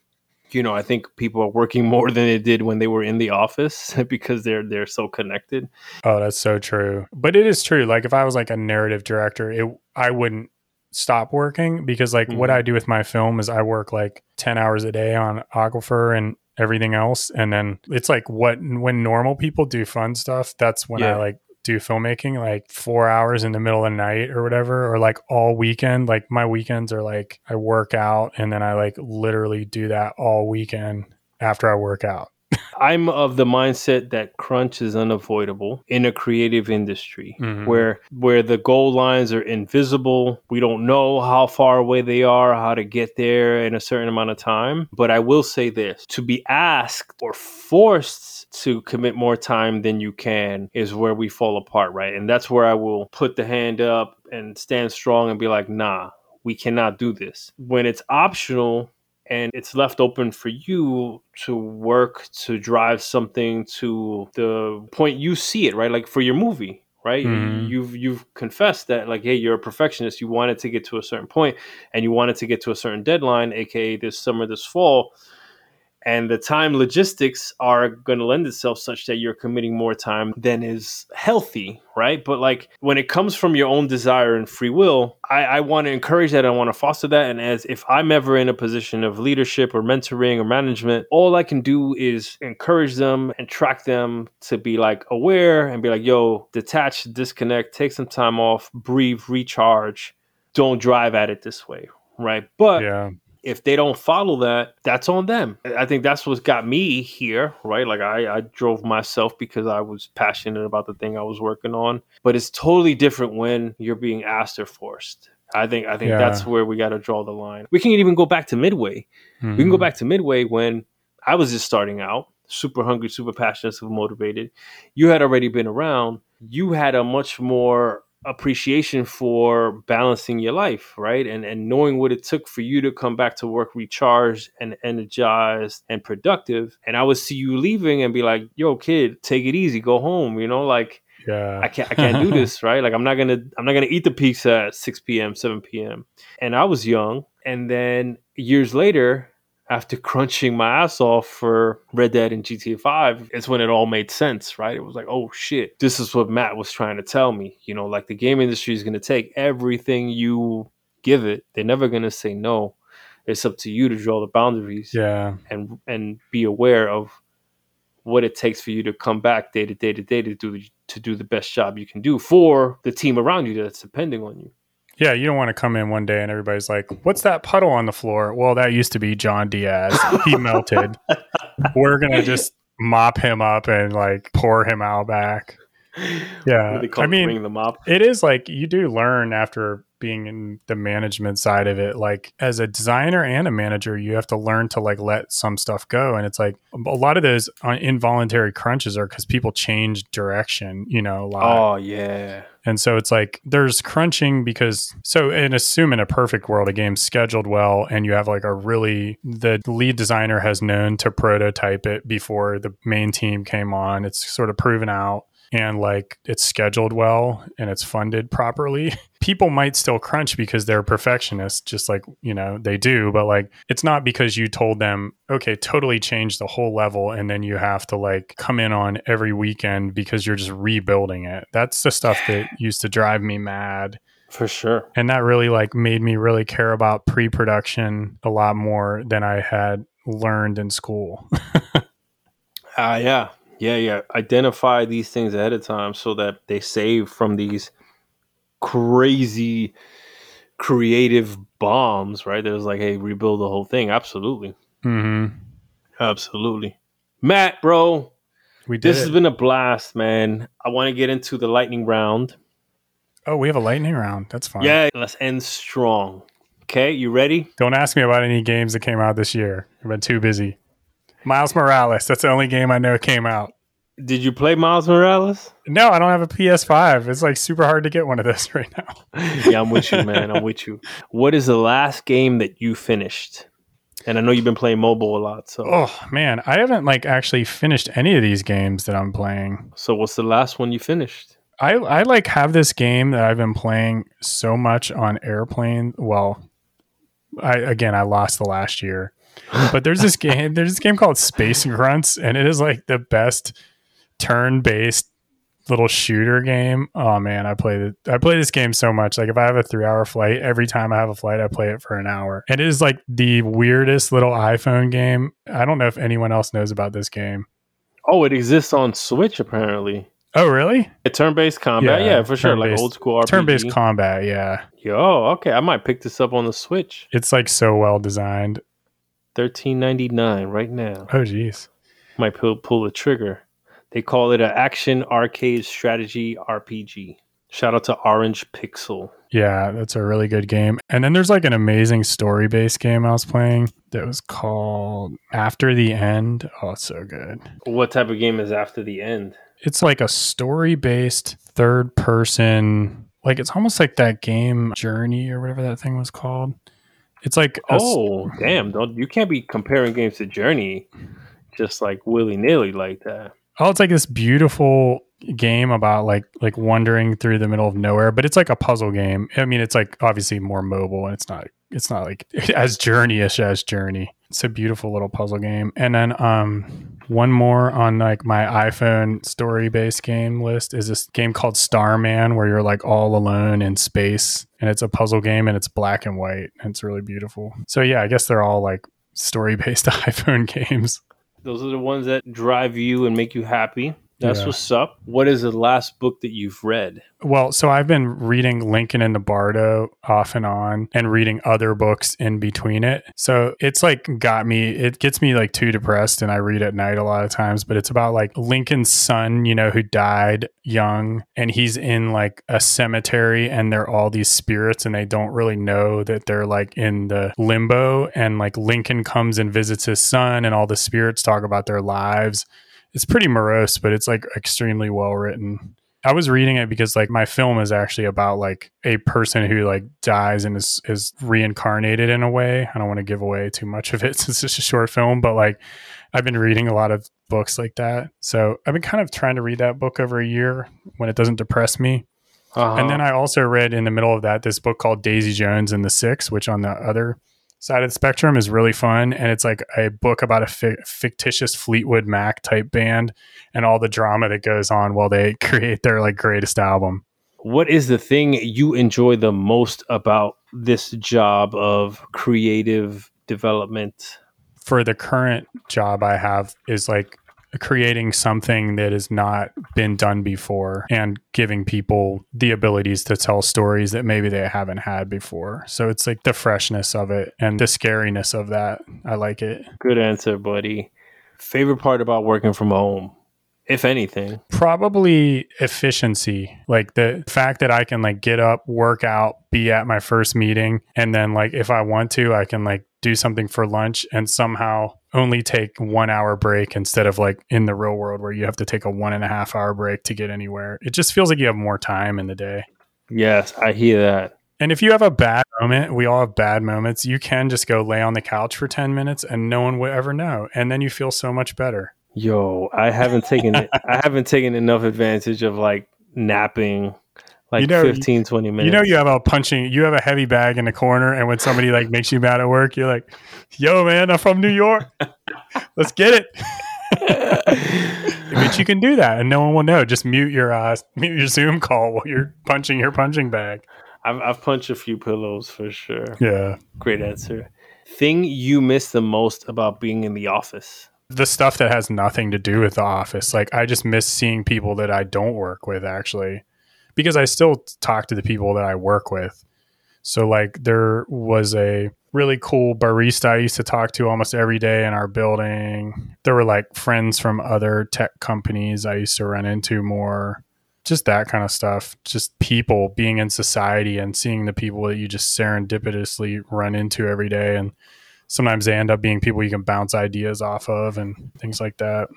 you know, I think people are working more than they did when they were in the office because they're they're so connected. Oh, that's so true. But it is true. Like if I was like a narrative director, it I wouldn't stop working because like mm-hmm. what I do with my film is I work like ten hours a day on Aquifer and everything else. And then it's like what when normal people do fun stuff, that's when yeah. I like do filmmaking like four hours in the middle of the night or whatever, or like all weekend. Like my weekends are like I work out and then I like literally do that all weekend after I work out. I'm of the mindset that crunch is unavoidable in a creative industry mm-hmm. where where the goal lines are invisible. We don't know how far away they are, how to get there in a certain amount of time. But I will say this, to be asked or forced to commit more time than you can is where we fall apart, right? And that's where I will put the hand up and stand strong and be like, nah, we cannot do this. When it's optional, and it's left open for you to work, to drive something to the point you see it, right? Like for your movie, right? Mm-hmm. You've you've confessed that like, hey, you're a perfectionist. You wanted to get to a certain point and you wanted to get to a certain deadline, A K A this summer, this fall. And the time logistics are going to lend itself such that you're committing more time than is healthy, right? But like when it comes from your own desire and free will, I, I want to encourage that. I want to foster that. And as if I'm ever in a position of leadership or mentoring or management, all I can do is encourage them and track them to be like aware and be like, yo, detach, disconnect, take some time off, breathe, recharge. Don't drive at it this way, right? But yeah. If they don't follow that, that's on them. I think that's what's got me here, right? Like I, I drove myself because I was passionate about the thing I was working on. But it's totally different when you're being asked or forced. I think I think yeah. that's where we got to draw the line. We can even go back to Midway. Mm-hmm. We can go back to Midway when I was just starting out, super hungry, super passionate, super motivated. You had already been around. You had a much more appreciation for balancing your life, right? And and knowing what it took for you to come back to work recharged and energized and productive. And I would see you leaving and be like, yo, kid, take it easy, go home. You know, like yeah. I can't I can't do this, right? Like I'm not gonna I'm not gonna eat the pizza at six p.m., seven p.m. And I was young. And then years later, after crunching my ass off for Red Dead and G T A five, it's when it all made sense, right? It was like, oh shit, this is what Matt was trying to tell me. You know, like the game industry is going to take everything you give it. They're never going to say no. It's up to you to draw the boundaries yeah. and and be aware of what it takes for you to come back day to day to day to do, to do the best job you can do for the team around you that's depending on you. Yeah, you don't want to come in one day and everybody's like, what's that puddle on the floor? Well, that used to be John Diaz. He melted. We're going to just mop him up and like pour him out back. Yeah. I mean, bring them up. It is like you do learn after being in the management side of it. Like as a designer and a manager, you have to learn to like let some stuff go. And it's like a lot of those involuntary crunches are because people change direction, you know, a lot. Oh, yeah. And so it's like there's crunching because so and assume in a perfect world, a game's scheduled well and you have like a really the lead designer has known to prototype it before the main team came on. It's sort of proven out. And like it's scheduled well and it's funded properly. People might still crunch because they're perfectionists, just like, you know, they do. But like, it's not because you told them, okay, totally change the whole level. And then you have to like come in on every weekend because you're just rebuilding it. That's the stuff that used to drive me mad. For sure. And that really like made me really care about pre-production a lot more than I had learned in school. Ah, uh, yeah. Yeah, yeah. Identify these things ahead of time so that they save from these crazy creative bombs, right? There's like, hey, rebuild the whole thing. Absolutely. Mm-hmm. Absolutely. Matt, bro. We did. This has been a blast, man. I want to get into the lightning round. Oh, we have a lightning round. That's fine. Yeah, let's end strong. Okay, you ready? Don't ask me about any games that came out this year. I've been too busy. Miles Morales. That's the only game I know came out. Did you play Miles Morales? No, I don't have a P S five. It's like super hard to get one of those right now. Yeah, I'm with you, man. I'm with you. What is the last game that you finished? And I know you've been playing mobile a lot. So, oh, man, I haven't like actually finished any of these games that I'm playing. So what's the last one you finished? I, I like have this game that I've been playing so much on airplane. Well, I again, I lost the last year. But there's this game, there's this game called Space Grunts, and it is like the best turn-based little shooter game. Oh man, I play it. I play this game so much. Like if I have a three-hour flight, every time I have a flight, I play it for an hour. And it is like the weirdest little iPhone game. I don't know if anyone else knows about this game. Oh, it exists on Switch apparently. Oh, really? A turn-based combat, yeah, yeah for sure. Like old school R P G. Turn-based combat, yeah. Yo, okay, I might pick this up on the Switch. It's like so well designed. thirteen ninety-nine right now. Oh, geez. Might pull, pull the trigger. They call it an action arcade strategy R P G. Shout out to Orange Pixel. Yeah, that's a really good game. And then there's like an amazing story-based game I was playing that was called After the End. Oh, it's so good. What type of game is After the End? It's like a story-based third-person, like it's almost like that game Journey or whatever that thing was called. It's like oh st- damn! Don't you can't be comparing games to Journey, just like willy nilly like that. Oh, it's like this beautiful game about like like wandering through the middle of nowhere, but it's like a puzzle game. I mean, it's like obviously more mobile, and it's not it's not like as Journey-ish as Journey. It's a beautiful little puzzle game. And then um, one more on like my iPhone story-based game list is this game called Starman, where you're like all alone in space, and it's a puzzle game, and it's black and white, and it's really beautiful. So yeah, I guess they're all like story-based iPhone games. Those are the ones that drive you and make you happy. That's yeah. What's up. What is the last book that you've read? Well, so I've been reading Lincoln and the Bardo off and on and reading other books in between it. So it's like got me, it gets me like too depressed and I read at night a lot of times, but it's about like Lincoln's son, you know, who died young, and he's in like a cemetery and they're all these spirits and they don't really know that they're like in the limbo, and like Lincoln comes and visits his son and all the spirits talk about their lives. It's pretty morose, but it's like extremely well written. I was reading it because like my film is actually about like a person who like dies and is, is reincarnated in a way. I don't want to give away too much of it since it's a short film, but like I've been reading a lot of books like that. So I've been kind of trying to read that book over a year when it doesn't depress me. Uh-huh. And then I also read in the middle of that this book called Daisy Jones and the Six, which on the other side of the spectrum is really fun, and it's like a book about a fi- fictitious Fleetwood Mac type band and all the drama that goes on while they create their like greatest album. What is the thing you enjoy the most about this job of creative development? For the current job I have is like creating something that has not been done before and giving people the abilities to tell stories that maybe they haven't had before. So it's like the freshness of it and the scariness of that. I like it. Good answer, buddy. Favorite part about working from home, if anything? Probably efficiency. Like the fact that I can like get up, work out, be at my first meeting, and then like if I want to, I can like do something for lunch and somehow only take one hour break instead of like in the real world where you have to take a one and a half hour break to get anywhere. It just feels like you have more time in the day. Yes, I hear that. And if you have a bad moment, we all have bad moments, you can just go lay on the couch for ten minutes and no one will ever know. And then you feel so much better. Yo, I haven't taken it. I haven't taken enough advantage of like napping. Like you know, fifteen, twenty minutes. You know, you have a punching, you have a heavy bag in the corner. And when somebody like makes you mad at work, you're like, yo, man, I'm from New York. Let's get it. But you can do that and no one will know. Just mute your uh, mute your Zoom call while you're punching your punching bag. I've, I've punched a few pillows for sure. Yeah. Great answer. Thing you miss the most about being in the office? The stuff that has nothing to do with the office. Like I just miss seeing people that I don't work with actually. Because I still talk to the people that I work with. So like there was a really cool barista I used to talk to almost every day in our building. There were like friends from other tech companies I used to run into more. Just that kind of stuff. Just people being in society and seeing the people that you just serendipitously run into every day. And sometimes they end up being people you can bounce ideas off of and things like that.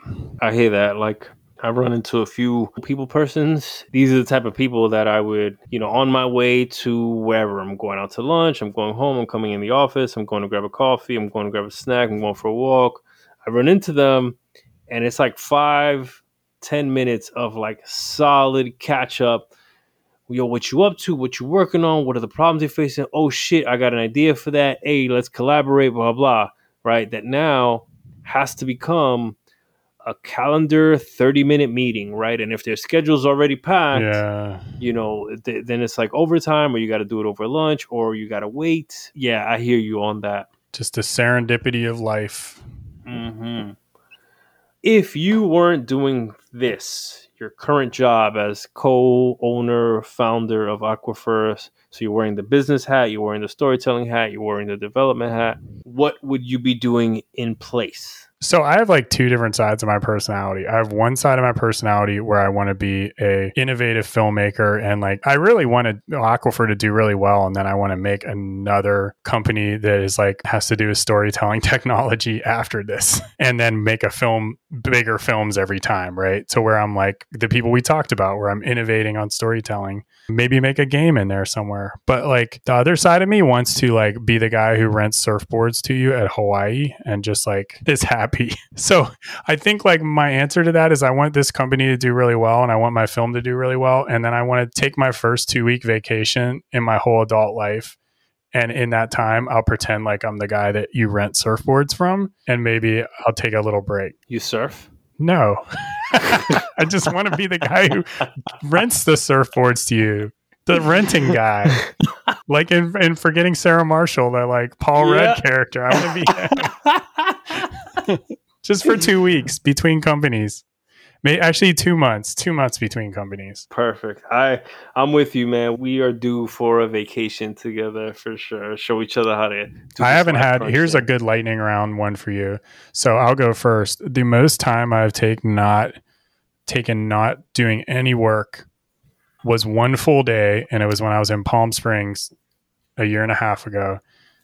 I hear that. Like I run into a few people persons. These are the type of people that I would, you know, on my way to wherever I'm going out to lunch, I'm going home, I'm coming in the office, I'm going to grab a coffee, I'm going to grab a snack, I'm going for a walk. I run into them and it's like five, ten minutes of like solid catch up. Yo, what you up to? What you working on? What are the problems you're facing? Oh shit, I got an idea for that. Hey, let's collaborate, blah, blah, right? That now has to become a calendar thirty minute meeting, right? And if their schedule's already packed, yeah. you know, th- then it's like overtime or you got to do it over lunch or you got to wait. Yeah, I hear you on that. Just the serendipity of life. Mm-hmm. If you weren't doing this, your current job as co-owner, founder of Aquifer, so you're wearing the business hat, you're wearing the storytelling hat, you're wearing the development hat, what would you be doing in place? So I have like two different sides of my personality. I have one side of my personality where I want to be a innovative filmmaker and like I really want to, Aquifer to do really well, and then I want to make another company that is like has to do with storytelling technology after this and then make a film, bigger films every time, right? So where I'm like the people we talked about where I'm innovating on storytelling, maybe make a game in there somewhere. But like the other side of me wants to like be the guy who rents surfboards to you at Hawaii and just like is happy. So I think like my answer to that is I want this company to do really well and I want my film to do really well. And then I want to take my first two week vacation in my whole adult life And in that time, I'll pretend like I'm the guy that you rent surfboards from, and maybe I'll take a little break. You surf? No. I just want to be the guy who rents the surfboards to you. The renting guy. Like in, in Forgetting Sarah Marshall, that like Paul yep. Rudd character. I want to be just for two weeks between companies. May actually two months, two months between companies. Perfect. I I'm with you, man. We are due for a vacation together for sure. Show each other how to. Do I haven't had. Here's a good lightning round one for you. So I'll go first. The most time I've taken not taken not doing any work was one full day, and it was when I was in Palm Springs a year and a half ago.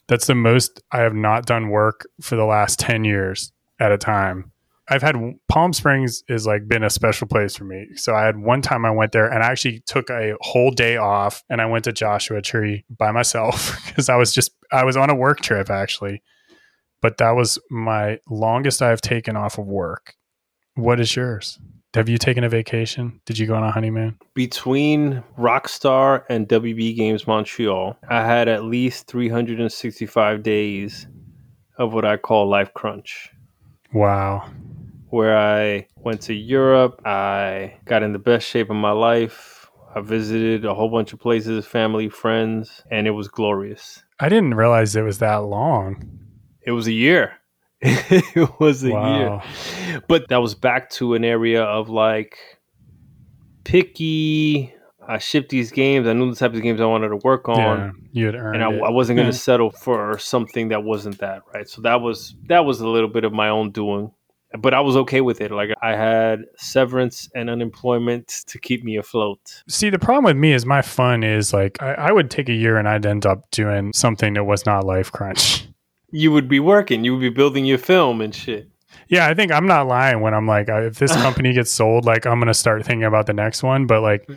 That's the most I have not done work for the last ten years at a time. I've had Palm Springs is like been a special place for me. So I had one time I went there and I actually took a whole day off and I went to Joshua Tree by myself because I was just, I was on a work trip actually, but that was my longest I've taken off of work. What is yours? Have you taken a vacation? Did you go on a honeymoon? Between Rockstar and W B Games Montreal, I had at least three hundred sixty-five days of what I call life crunch. Wow. Where I went to Europe, I got in the best shape of my life. I visited a whole bunch of places, family, friends, and it was glorious. I didn't realize it was that long. It was a year. It was a wow. year. But that was back to an area of like picky. I shipped these games. I knew the type of games I wanted to work on. Yeah, you had earned and I, it. I wasn't going to settle for something that wasn't that, right? So that was that was a little bit of my own doing. But I was okay with it. Like I had severance and unemployment to keep me afloat. See, the problem with me is my fun is like I, I would take a year and I'd end up doing something that was not life crunch. You would be working. You would be building your film and shit. Yeah, I think I'm not lying when I'm like, if this company gets sold, like I'm going to start thinking about the next one. But like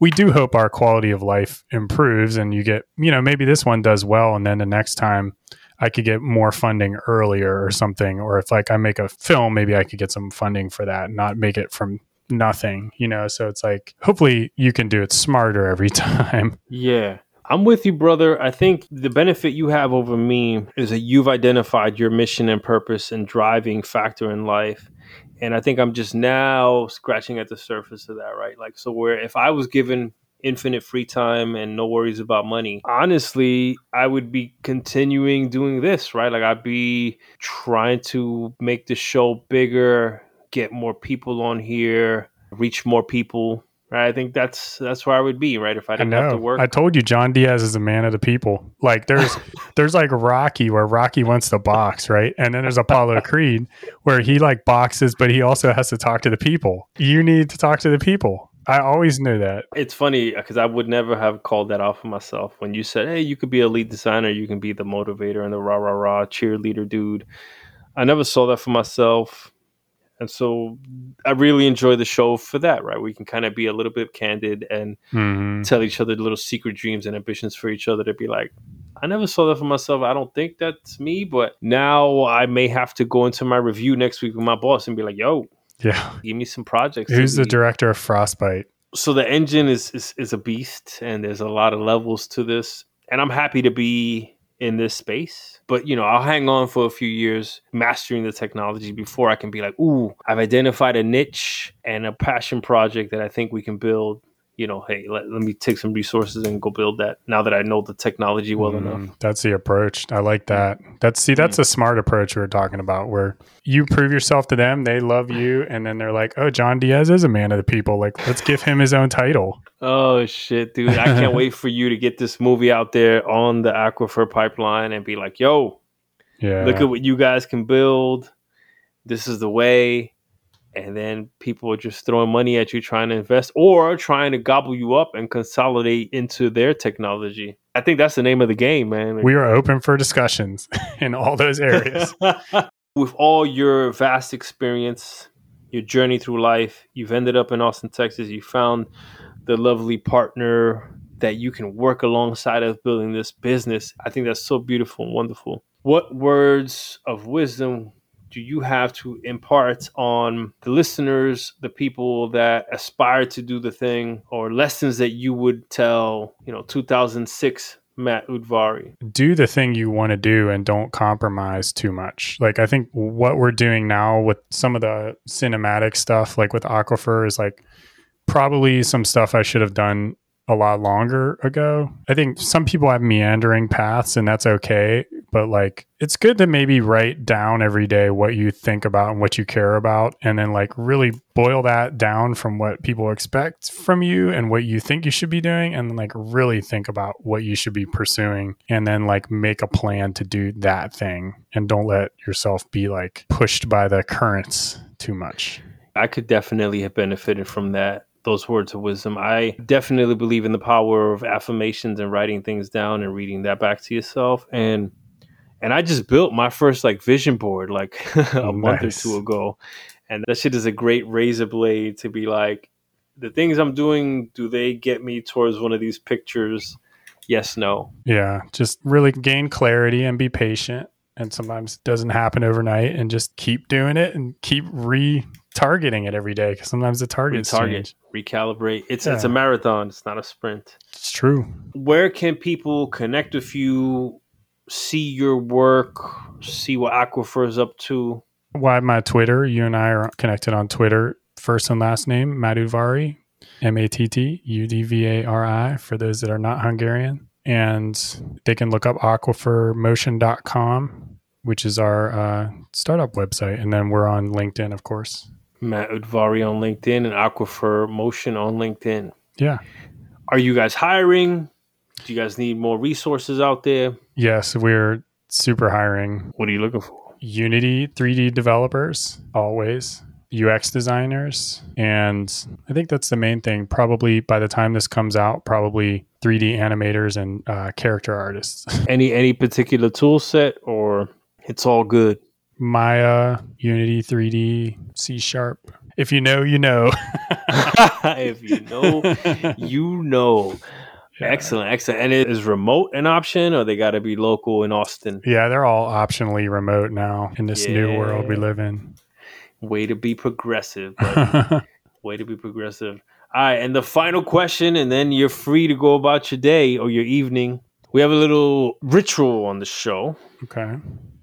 we do hope our quality of life improves and you get, you know, maybe this one does well. And then the next time I could get more funding earlier or something. Or if like I make a film, maybe I could get some funding for that and not make it from nothing, you know? So it's like, hopefully you can do it smarter every time. Yeah. I'm with you, brother. I think the benefit you have over me is that you've identified your mission and purpose and driving factor in life. And I think I'm just now scratching at the surface of that, right? Like, so where if I was given infinite free time and no worries about money, honestly, I would be continuing doing this, right? Like I'd be trying to make the show bigger, get more people on here, reach more people. Right, I think that's that's where I would be, right? If I didn't I have to work. I told you, John Diaz is a man of the people. Like there's there's like Rocky where Rocky wants to box, right? And then there's Apollo Creed where he like boxes, but he also has to talk to the people. You need to talk to the people. I always knew that. It's funny because I would never have called that out for myself. When you said, hey, you could be a lead designer, you can be the motivator and the rah, rah, rah cheerleader dude. I never saw that for myself. And so I really enjoy the show for that, right? We can kind of be a little bit candid and mm-hmm. tell each other little secret dreams and ambitions for each other to be like, I never saw that for myself. I don't think that's me, but now I may have to go into my review next week with my boss and be like, yo, yeah, give me some projects. Who's the director of Frostbite? So the engine is, is is a beast and there's a lot of levels to this. And I'm happy to be in this space, but you know, I'll hang on for a few years mastering the technology before I can be like, ooh, I've identified a niche and a passion project that I think we can build. You know, hey, let, let me take some resources and go build that now that I know the technology well mm, enough. That's the approach. I like that. That's see, that's mm. a smart approach we were talking about where you prove yourself to them, they love you, and then they're like, oh, John Diaz is a man of the people. Like, let's give him his own title. Oh, shit, dude. I can't wait for you to get this movie out there on the Aquifer Pipeline and be like, yo, yeah, look at what you guys can build. This is the way. And then people are just throwing money at you trying to invest or trying to gobble you up and consolidate into their technology. I think that's the name of the game, man. We are open for discussions in all those areas. With all your vast experience, your journey through life, you've ended up in Austin, Texas. You found the lovely partner that you can work alongside of building this business. I think that's so beautiful and wonderful. What words of wisdom do you have to impart on the listeners, the people that aspire to do the thing, or lessons that you would tell, you know, two thousand six Matt Udvari. Do the thing you want to do and don't compromise too much. Like, I think what we're doing now with some of the cinematic stuff, like with Aquifer, is like probably some stuff I should have done a lot longer ago. I think some people have meandering paths, and that's okay. But like, it's good to maybe write down every day what you think about and what you care about, and then like really boil that down from what people expect from you and what you think you should be doing, and like really think about what you should be pursuing, and then like make a plan to do that thing, and don't let yourself be like pushed by the currents too much. I could definitely have benefited from that. Those words of wisdom. I definitely believe in the power of affirmations and writing things down and reading that back to yourself. And and I just built my first like vision board like a nice. month or two ago. And that shit is a great razor blade to be like, the things I'm doing, do they get me towards one of these pictures? Yes, no. Yeah. Just really gain clarity and be patient. And sometimes it doesn't happen overnight, and just keep doing it and keep re targeting it every day, because sometimes the targets target recalibrate. It's yeah. It's a marathon. It's not a sprint. It's true. Where can people connect with you, see your work, see what Aquifer is up to? Why my Twitter? You and I are connected on Twitter. First and last name, Matt Udvari, M A T T U D V A R I, for those that are not Hungarian. And they can look up aquifer motion dot com, which is our uh, startup website. And then we're on LinkedIn, of course. Matt Udvari on LinkedIn and Aquifer Motion on LinkedIn. Yeah. Are you guys hiring? Do you guys need more resources out there? Yes, we're super hiring. What are you looking for? Unity three D developers, always. U X designers. And I think that's the main thing. Probably by the time this comes out, probably three D animators and uh, character artists. Any any particular tool set, or it's all good? Maya, Unity three D, C Sharp. If you know, you know. If you know, you know. Yeah. Excellent, excellent. And is remote an option, or they got to be local in Austin? Yeah, they're all optionally remote now in this yeah. new world we live in. Way to be progressive, buddy. Way to be progressive. All right, and the final question, and then you're free to go about your day or your evening. We have a little ritual on the show. Okay.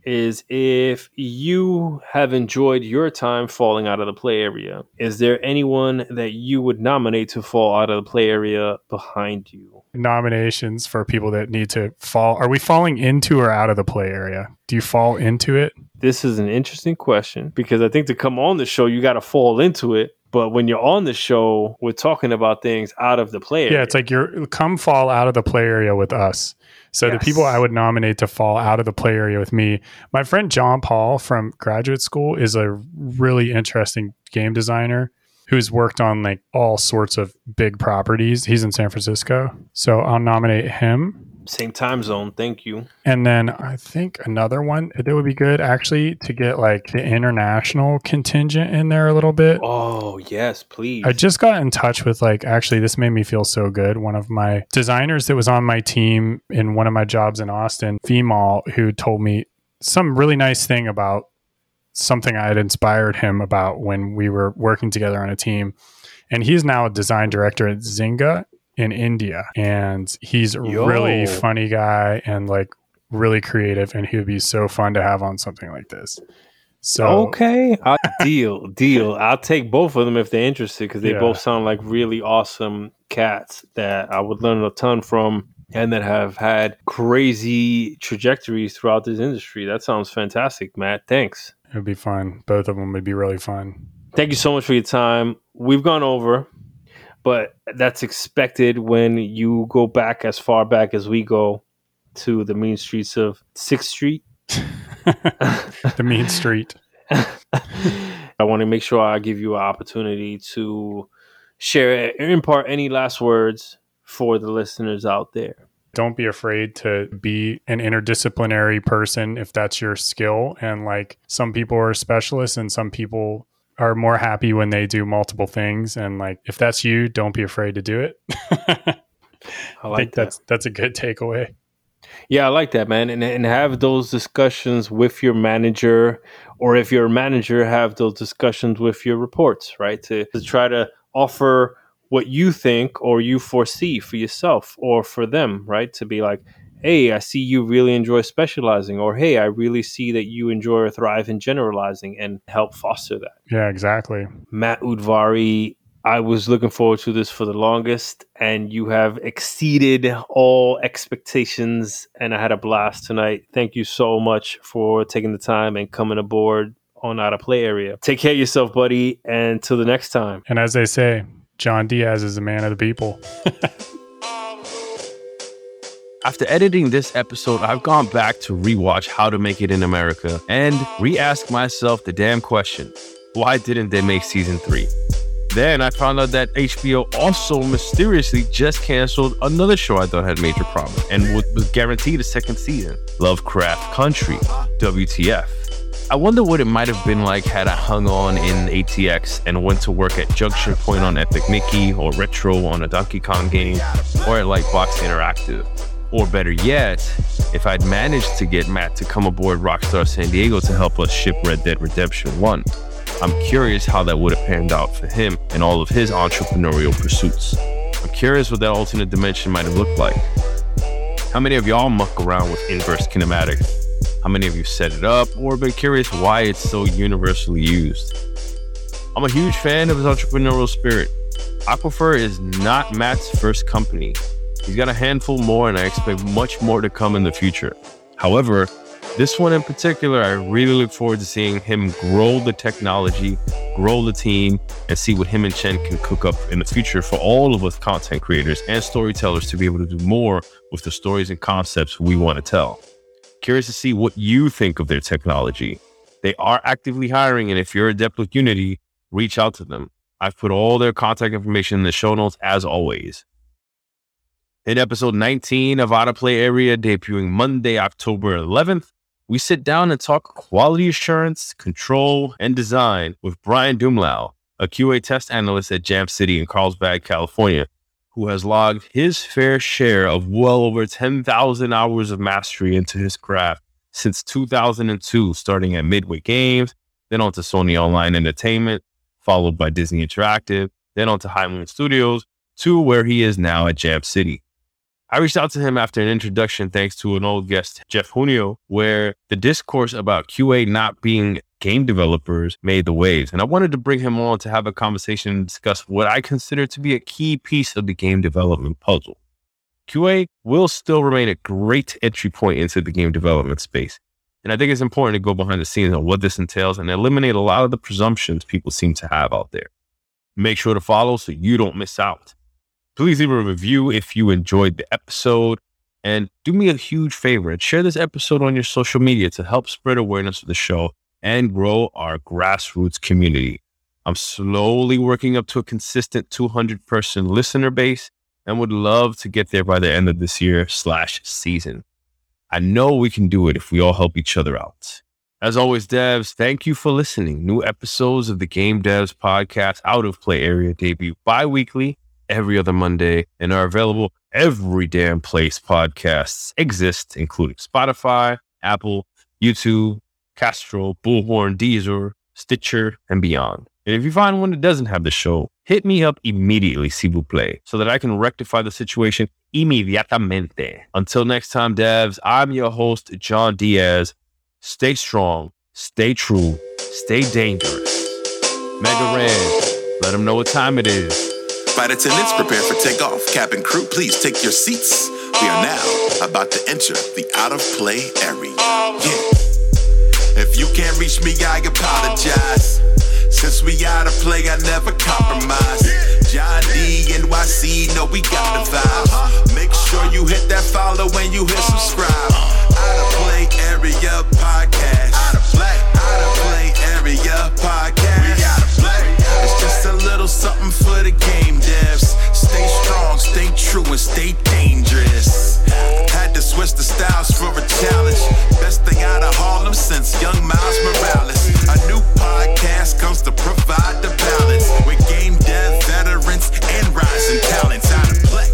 Is if you have enjoyed your time falling out of the play area, is there anyone that you would nominate to fall out of the play area behind you? Nominations for people that need to fall. Are we falling into or out of the play area? Do you fall into it? This is an interesting question, because I think to come on the show, you got to fall into it. But when you're on the show, we're talking about things out of the play area. Yeah, it's like you're come fall out of the play area with us. So yes. The people I would nominate to fall out of the play area with me, my friend John Paul from graduate school is a really interesting game designer who's worked on like all sorts of big properties. He's in San Francisco. So I'll nominate him. Same time zone. Thank you. And then I think another one that would be good actually to get like the international contingent in there a little bit. Oh, yes, please. I just got in touch with like, actually, this made me feel so good. One of my designers that was on my team in one of my jobs in Austin, Femal, who told me some really nice thing about something I had inspired him about when we were working together on a team. And he's now a design director at Zynga in India, and he's a really funny guy and like really creative, and he would be so fun to have on something like this. So okay, I'll deal deal I'll take both of them if they're interested, because they yeah. both sound like really awesome cats that I would learn a ton from, and that have had crazy trajectories throughout this industry. That sounds fantastic, Matt. Thanks. It would be fun. Both of them would be really fun. Thank you so much for your time. We've gone over, but that's expected when you go back as far back as we go to the mean streets of sixth Street. The mean street. I want to make sure I give you an opportunity to share, impart any last words for the listeners out there. Don't be afraid to be an interdisciplinary person if that's your skill. And like, some people are specialists and some people are more happy when they do multiple things. And like, if that's you, don't be afraid to do it. I like I think that. That's, that's a good takeaway. Yeah, I like that, man. And and have those discussions with your manager, or if you're a manager, have those discussions with your reports, right? To, to try to offer what you think or you foresee for yourself or for them, right? To be like, hey, I see you really enjoy specializing, or hey, I really see that you enjoy or thrive in generalizing, and help foster that. Yeah, exactly. Matt Udvari, I was looking forward to this for the longest, and you have exceeded all expectations, and I had a blast tonight. Thank you so much for taking the time and coming aboard on Out of Play Area. Take care of yourself, buddy, and till the next time. And as they say, John Diaz is a man of the people. After editing this episode, I've gone back to rewatch How to Make It in America and re-ask myself the damn question, why didn't they make season three? Then I found out that H B O also mysteriously just canceled another show I thought had major problems and was guaranteed a second season, Lovecraft Country, W T F. I wonder what it might have been like had I hung on in A T X and went to work at Junction Point on Epic Mickey, or Retro on a Donkey Kong game, or at Lightbox Interactive. Or better yet, if I'd managed to get Matt to come aboard Rockstar San Diego to help us ship Red Dead Redemption one. I'm curious how that would have panned out for him and all of his entrepreneurial pursuits. I'm curious what that alternate dimension might have looked like. How many of y'all muck around with inverse kinematics? How many of you set it up or been curious why it's so universally used? I'm a huge fan of his entrepreneurial spirit. Aquifer is not Matt's first company. He's got a handful more, and I expect much more to come in the future. However, this one in particular, I really look forward to seeing him grow the technology, grow the team, and see what him and Chen can cook up in the future for all of us content creators and storytellers to be able to do more with the stories and concepts we want to tell. Curious to see what you think of their technology. They are actively hiring, and if you're adept with Unity, reach out to them. I've put all their contact information in the show notes as always. In episode nineteen of Out of Play Area, debuting Monday, October eleventh, we sit down and talk quality assurance, control, and design with Brian Dumlau, a Q A test analyst at Jam City in Carlsbad, California, who has logged his fair share of well over ten thousand hours of mastery into his craft since two thousand two, starting at Midway Games, then on to Sony Online Entertainment, followed by Disney Interactive, then on to High Moon Studios, to where he is now at Jam City. I reached out to him after an introduction thanks to an old guest, Jeff Junio, where the discourse about Q A not being game developers made the waves. And I wanted to bring him on to have a conversation and discuss what I consider to be a key piece of the game development puzzle. Q A will still remain a great entry point into the game development space. And I think it's important to go behind the scenes on what this entails and eliminate a lot of the presumptions people seem to have out there. Make sure to follow so you don't miss out. Please leave a review if you enjoyed the episode. And do me a huge favor and share this episode on your social media to help spread awareness of the show and grow our grassroots community. I'm slowly working up to a consistent two hundred person listener base and would love to get there by the end of this year slash season. I know we can do it if we all help each other out. As always, devs, thank you for listening. New episodes of the Game Devs Podcast Out of Play Area debut bi-weekly every other Monday and are available every damn place podcasts exist, including Spotify, Apple, YouTube, Castro, Bullhorn, Deezer, Stitcher, and beyond. And if you find one that doesn't have the show, hit me up immediately, s'il vous plaît, so that I can rectify the situation immediatamente. Until next time, devs, I'm your host, John Diaz. Stay strong, stay true, stay dangerous. Mega Red, let them know what time it is. Flight attendants, prepare for takeoff. Cabin crew, please take your seats. We are now about to enter the out-of-play area. Yeah. If you can't reach me, I apologize. Since we out of play, I never compromise. John D, N Y C, know we got the vibes. Make sure you hit that follow when you hit subscribe. Out of Play Area Podcast. Out of play, out of play area podcast. We out of play. It's just a little something for the game devs. Stay strong, stay true, and stay dangerous. Had to switch the styles for a challenge. Best thing out of Harlem since young Miles Morales. A new podcast comes to provide the balance with game dev veterans and rising talents. Out of play.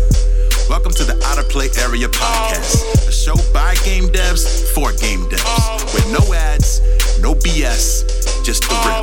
Welcome to the Out of Play Area Podcast, a show by game devs for game devs, with no ads, no B S, just the real.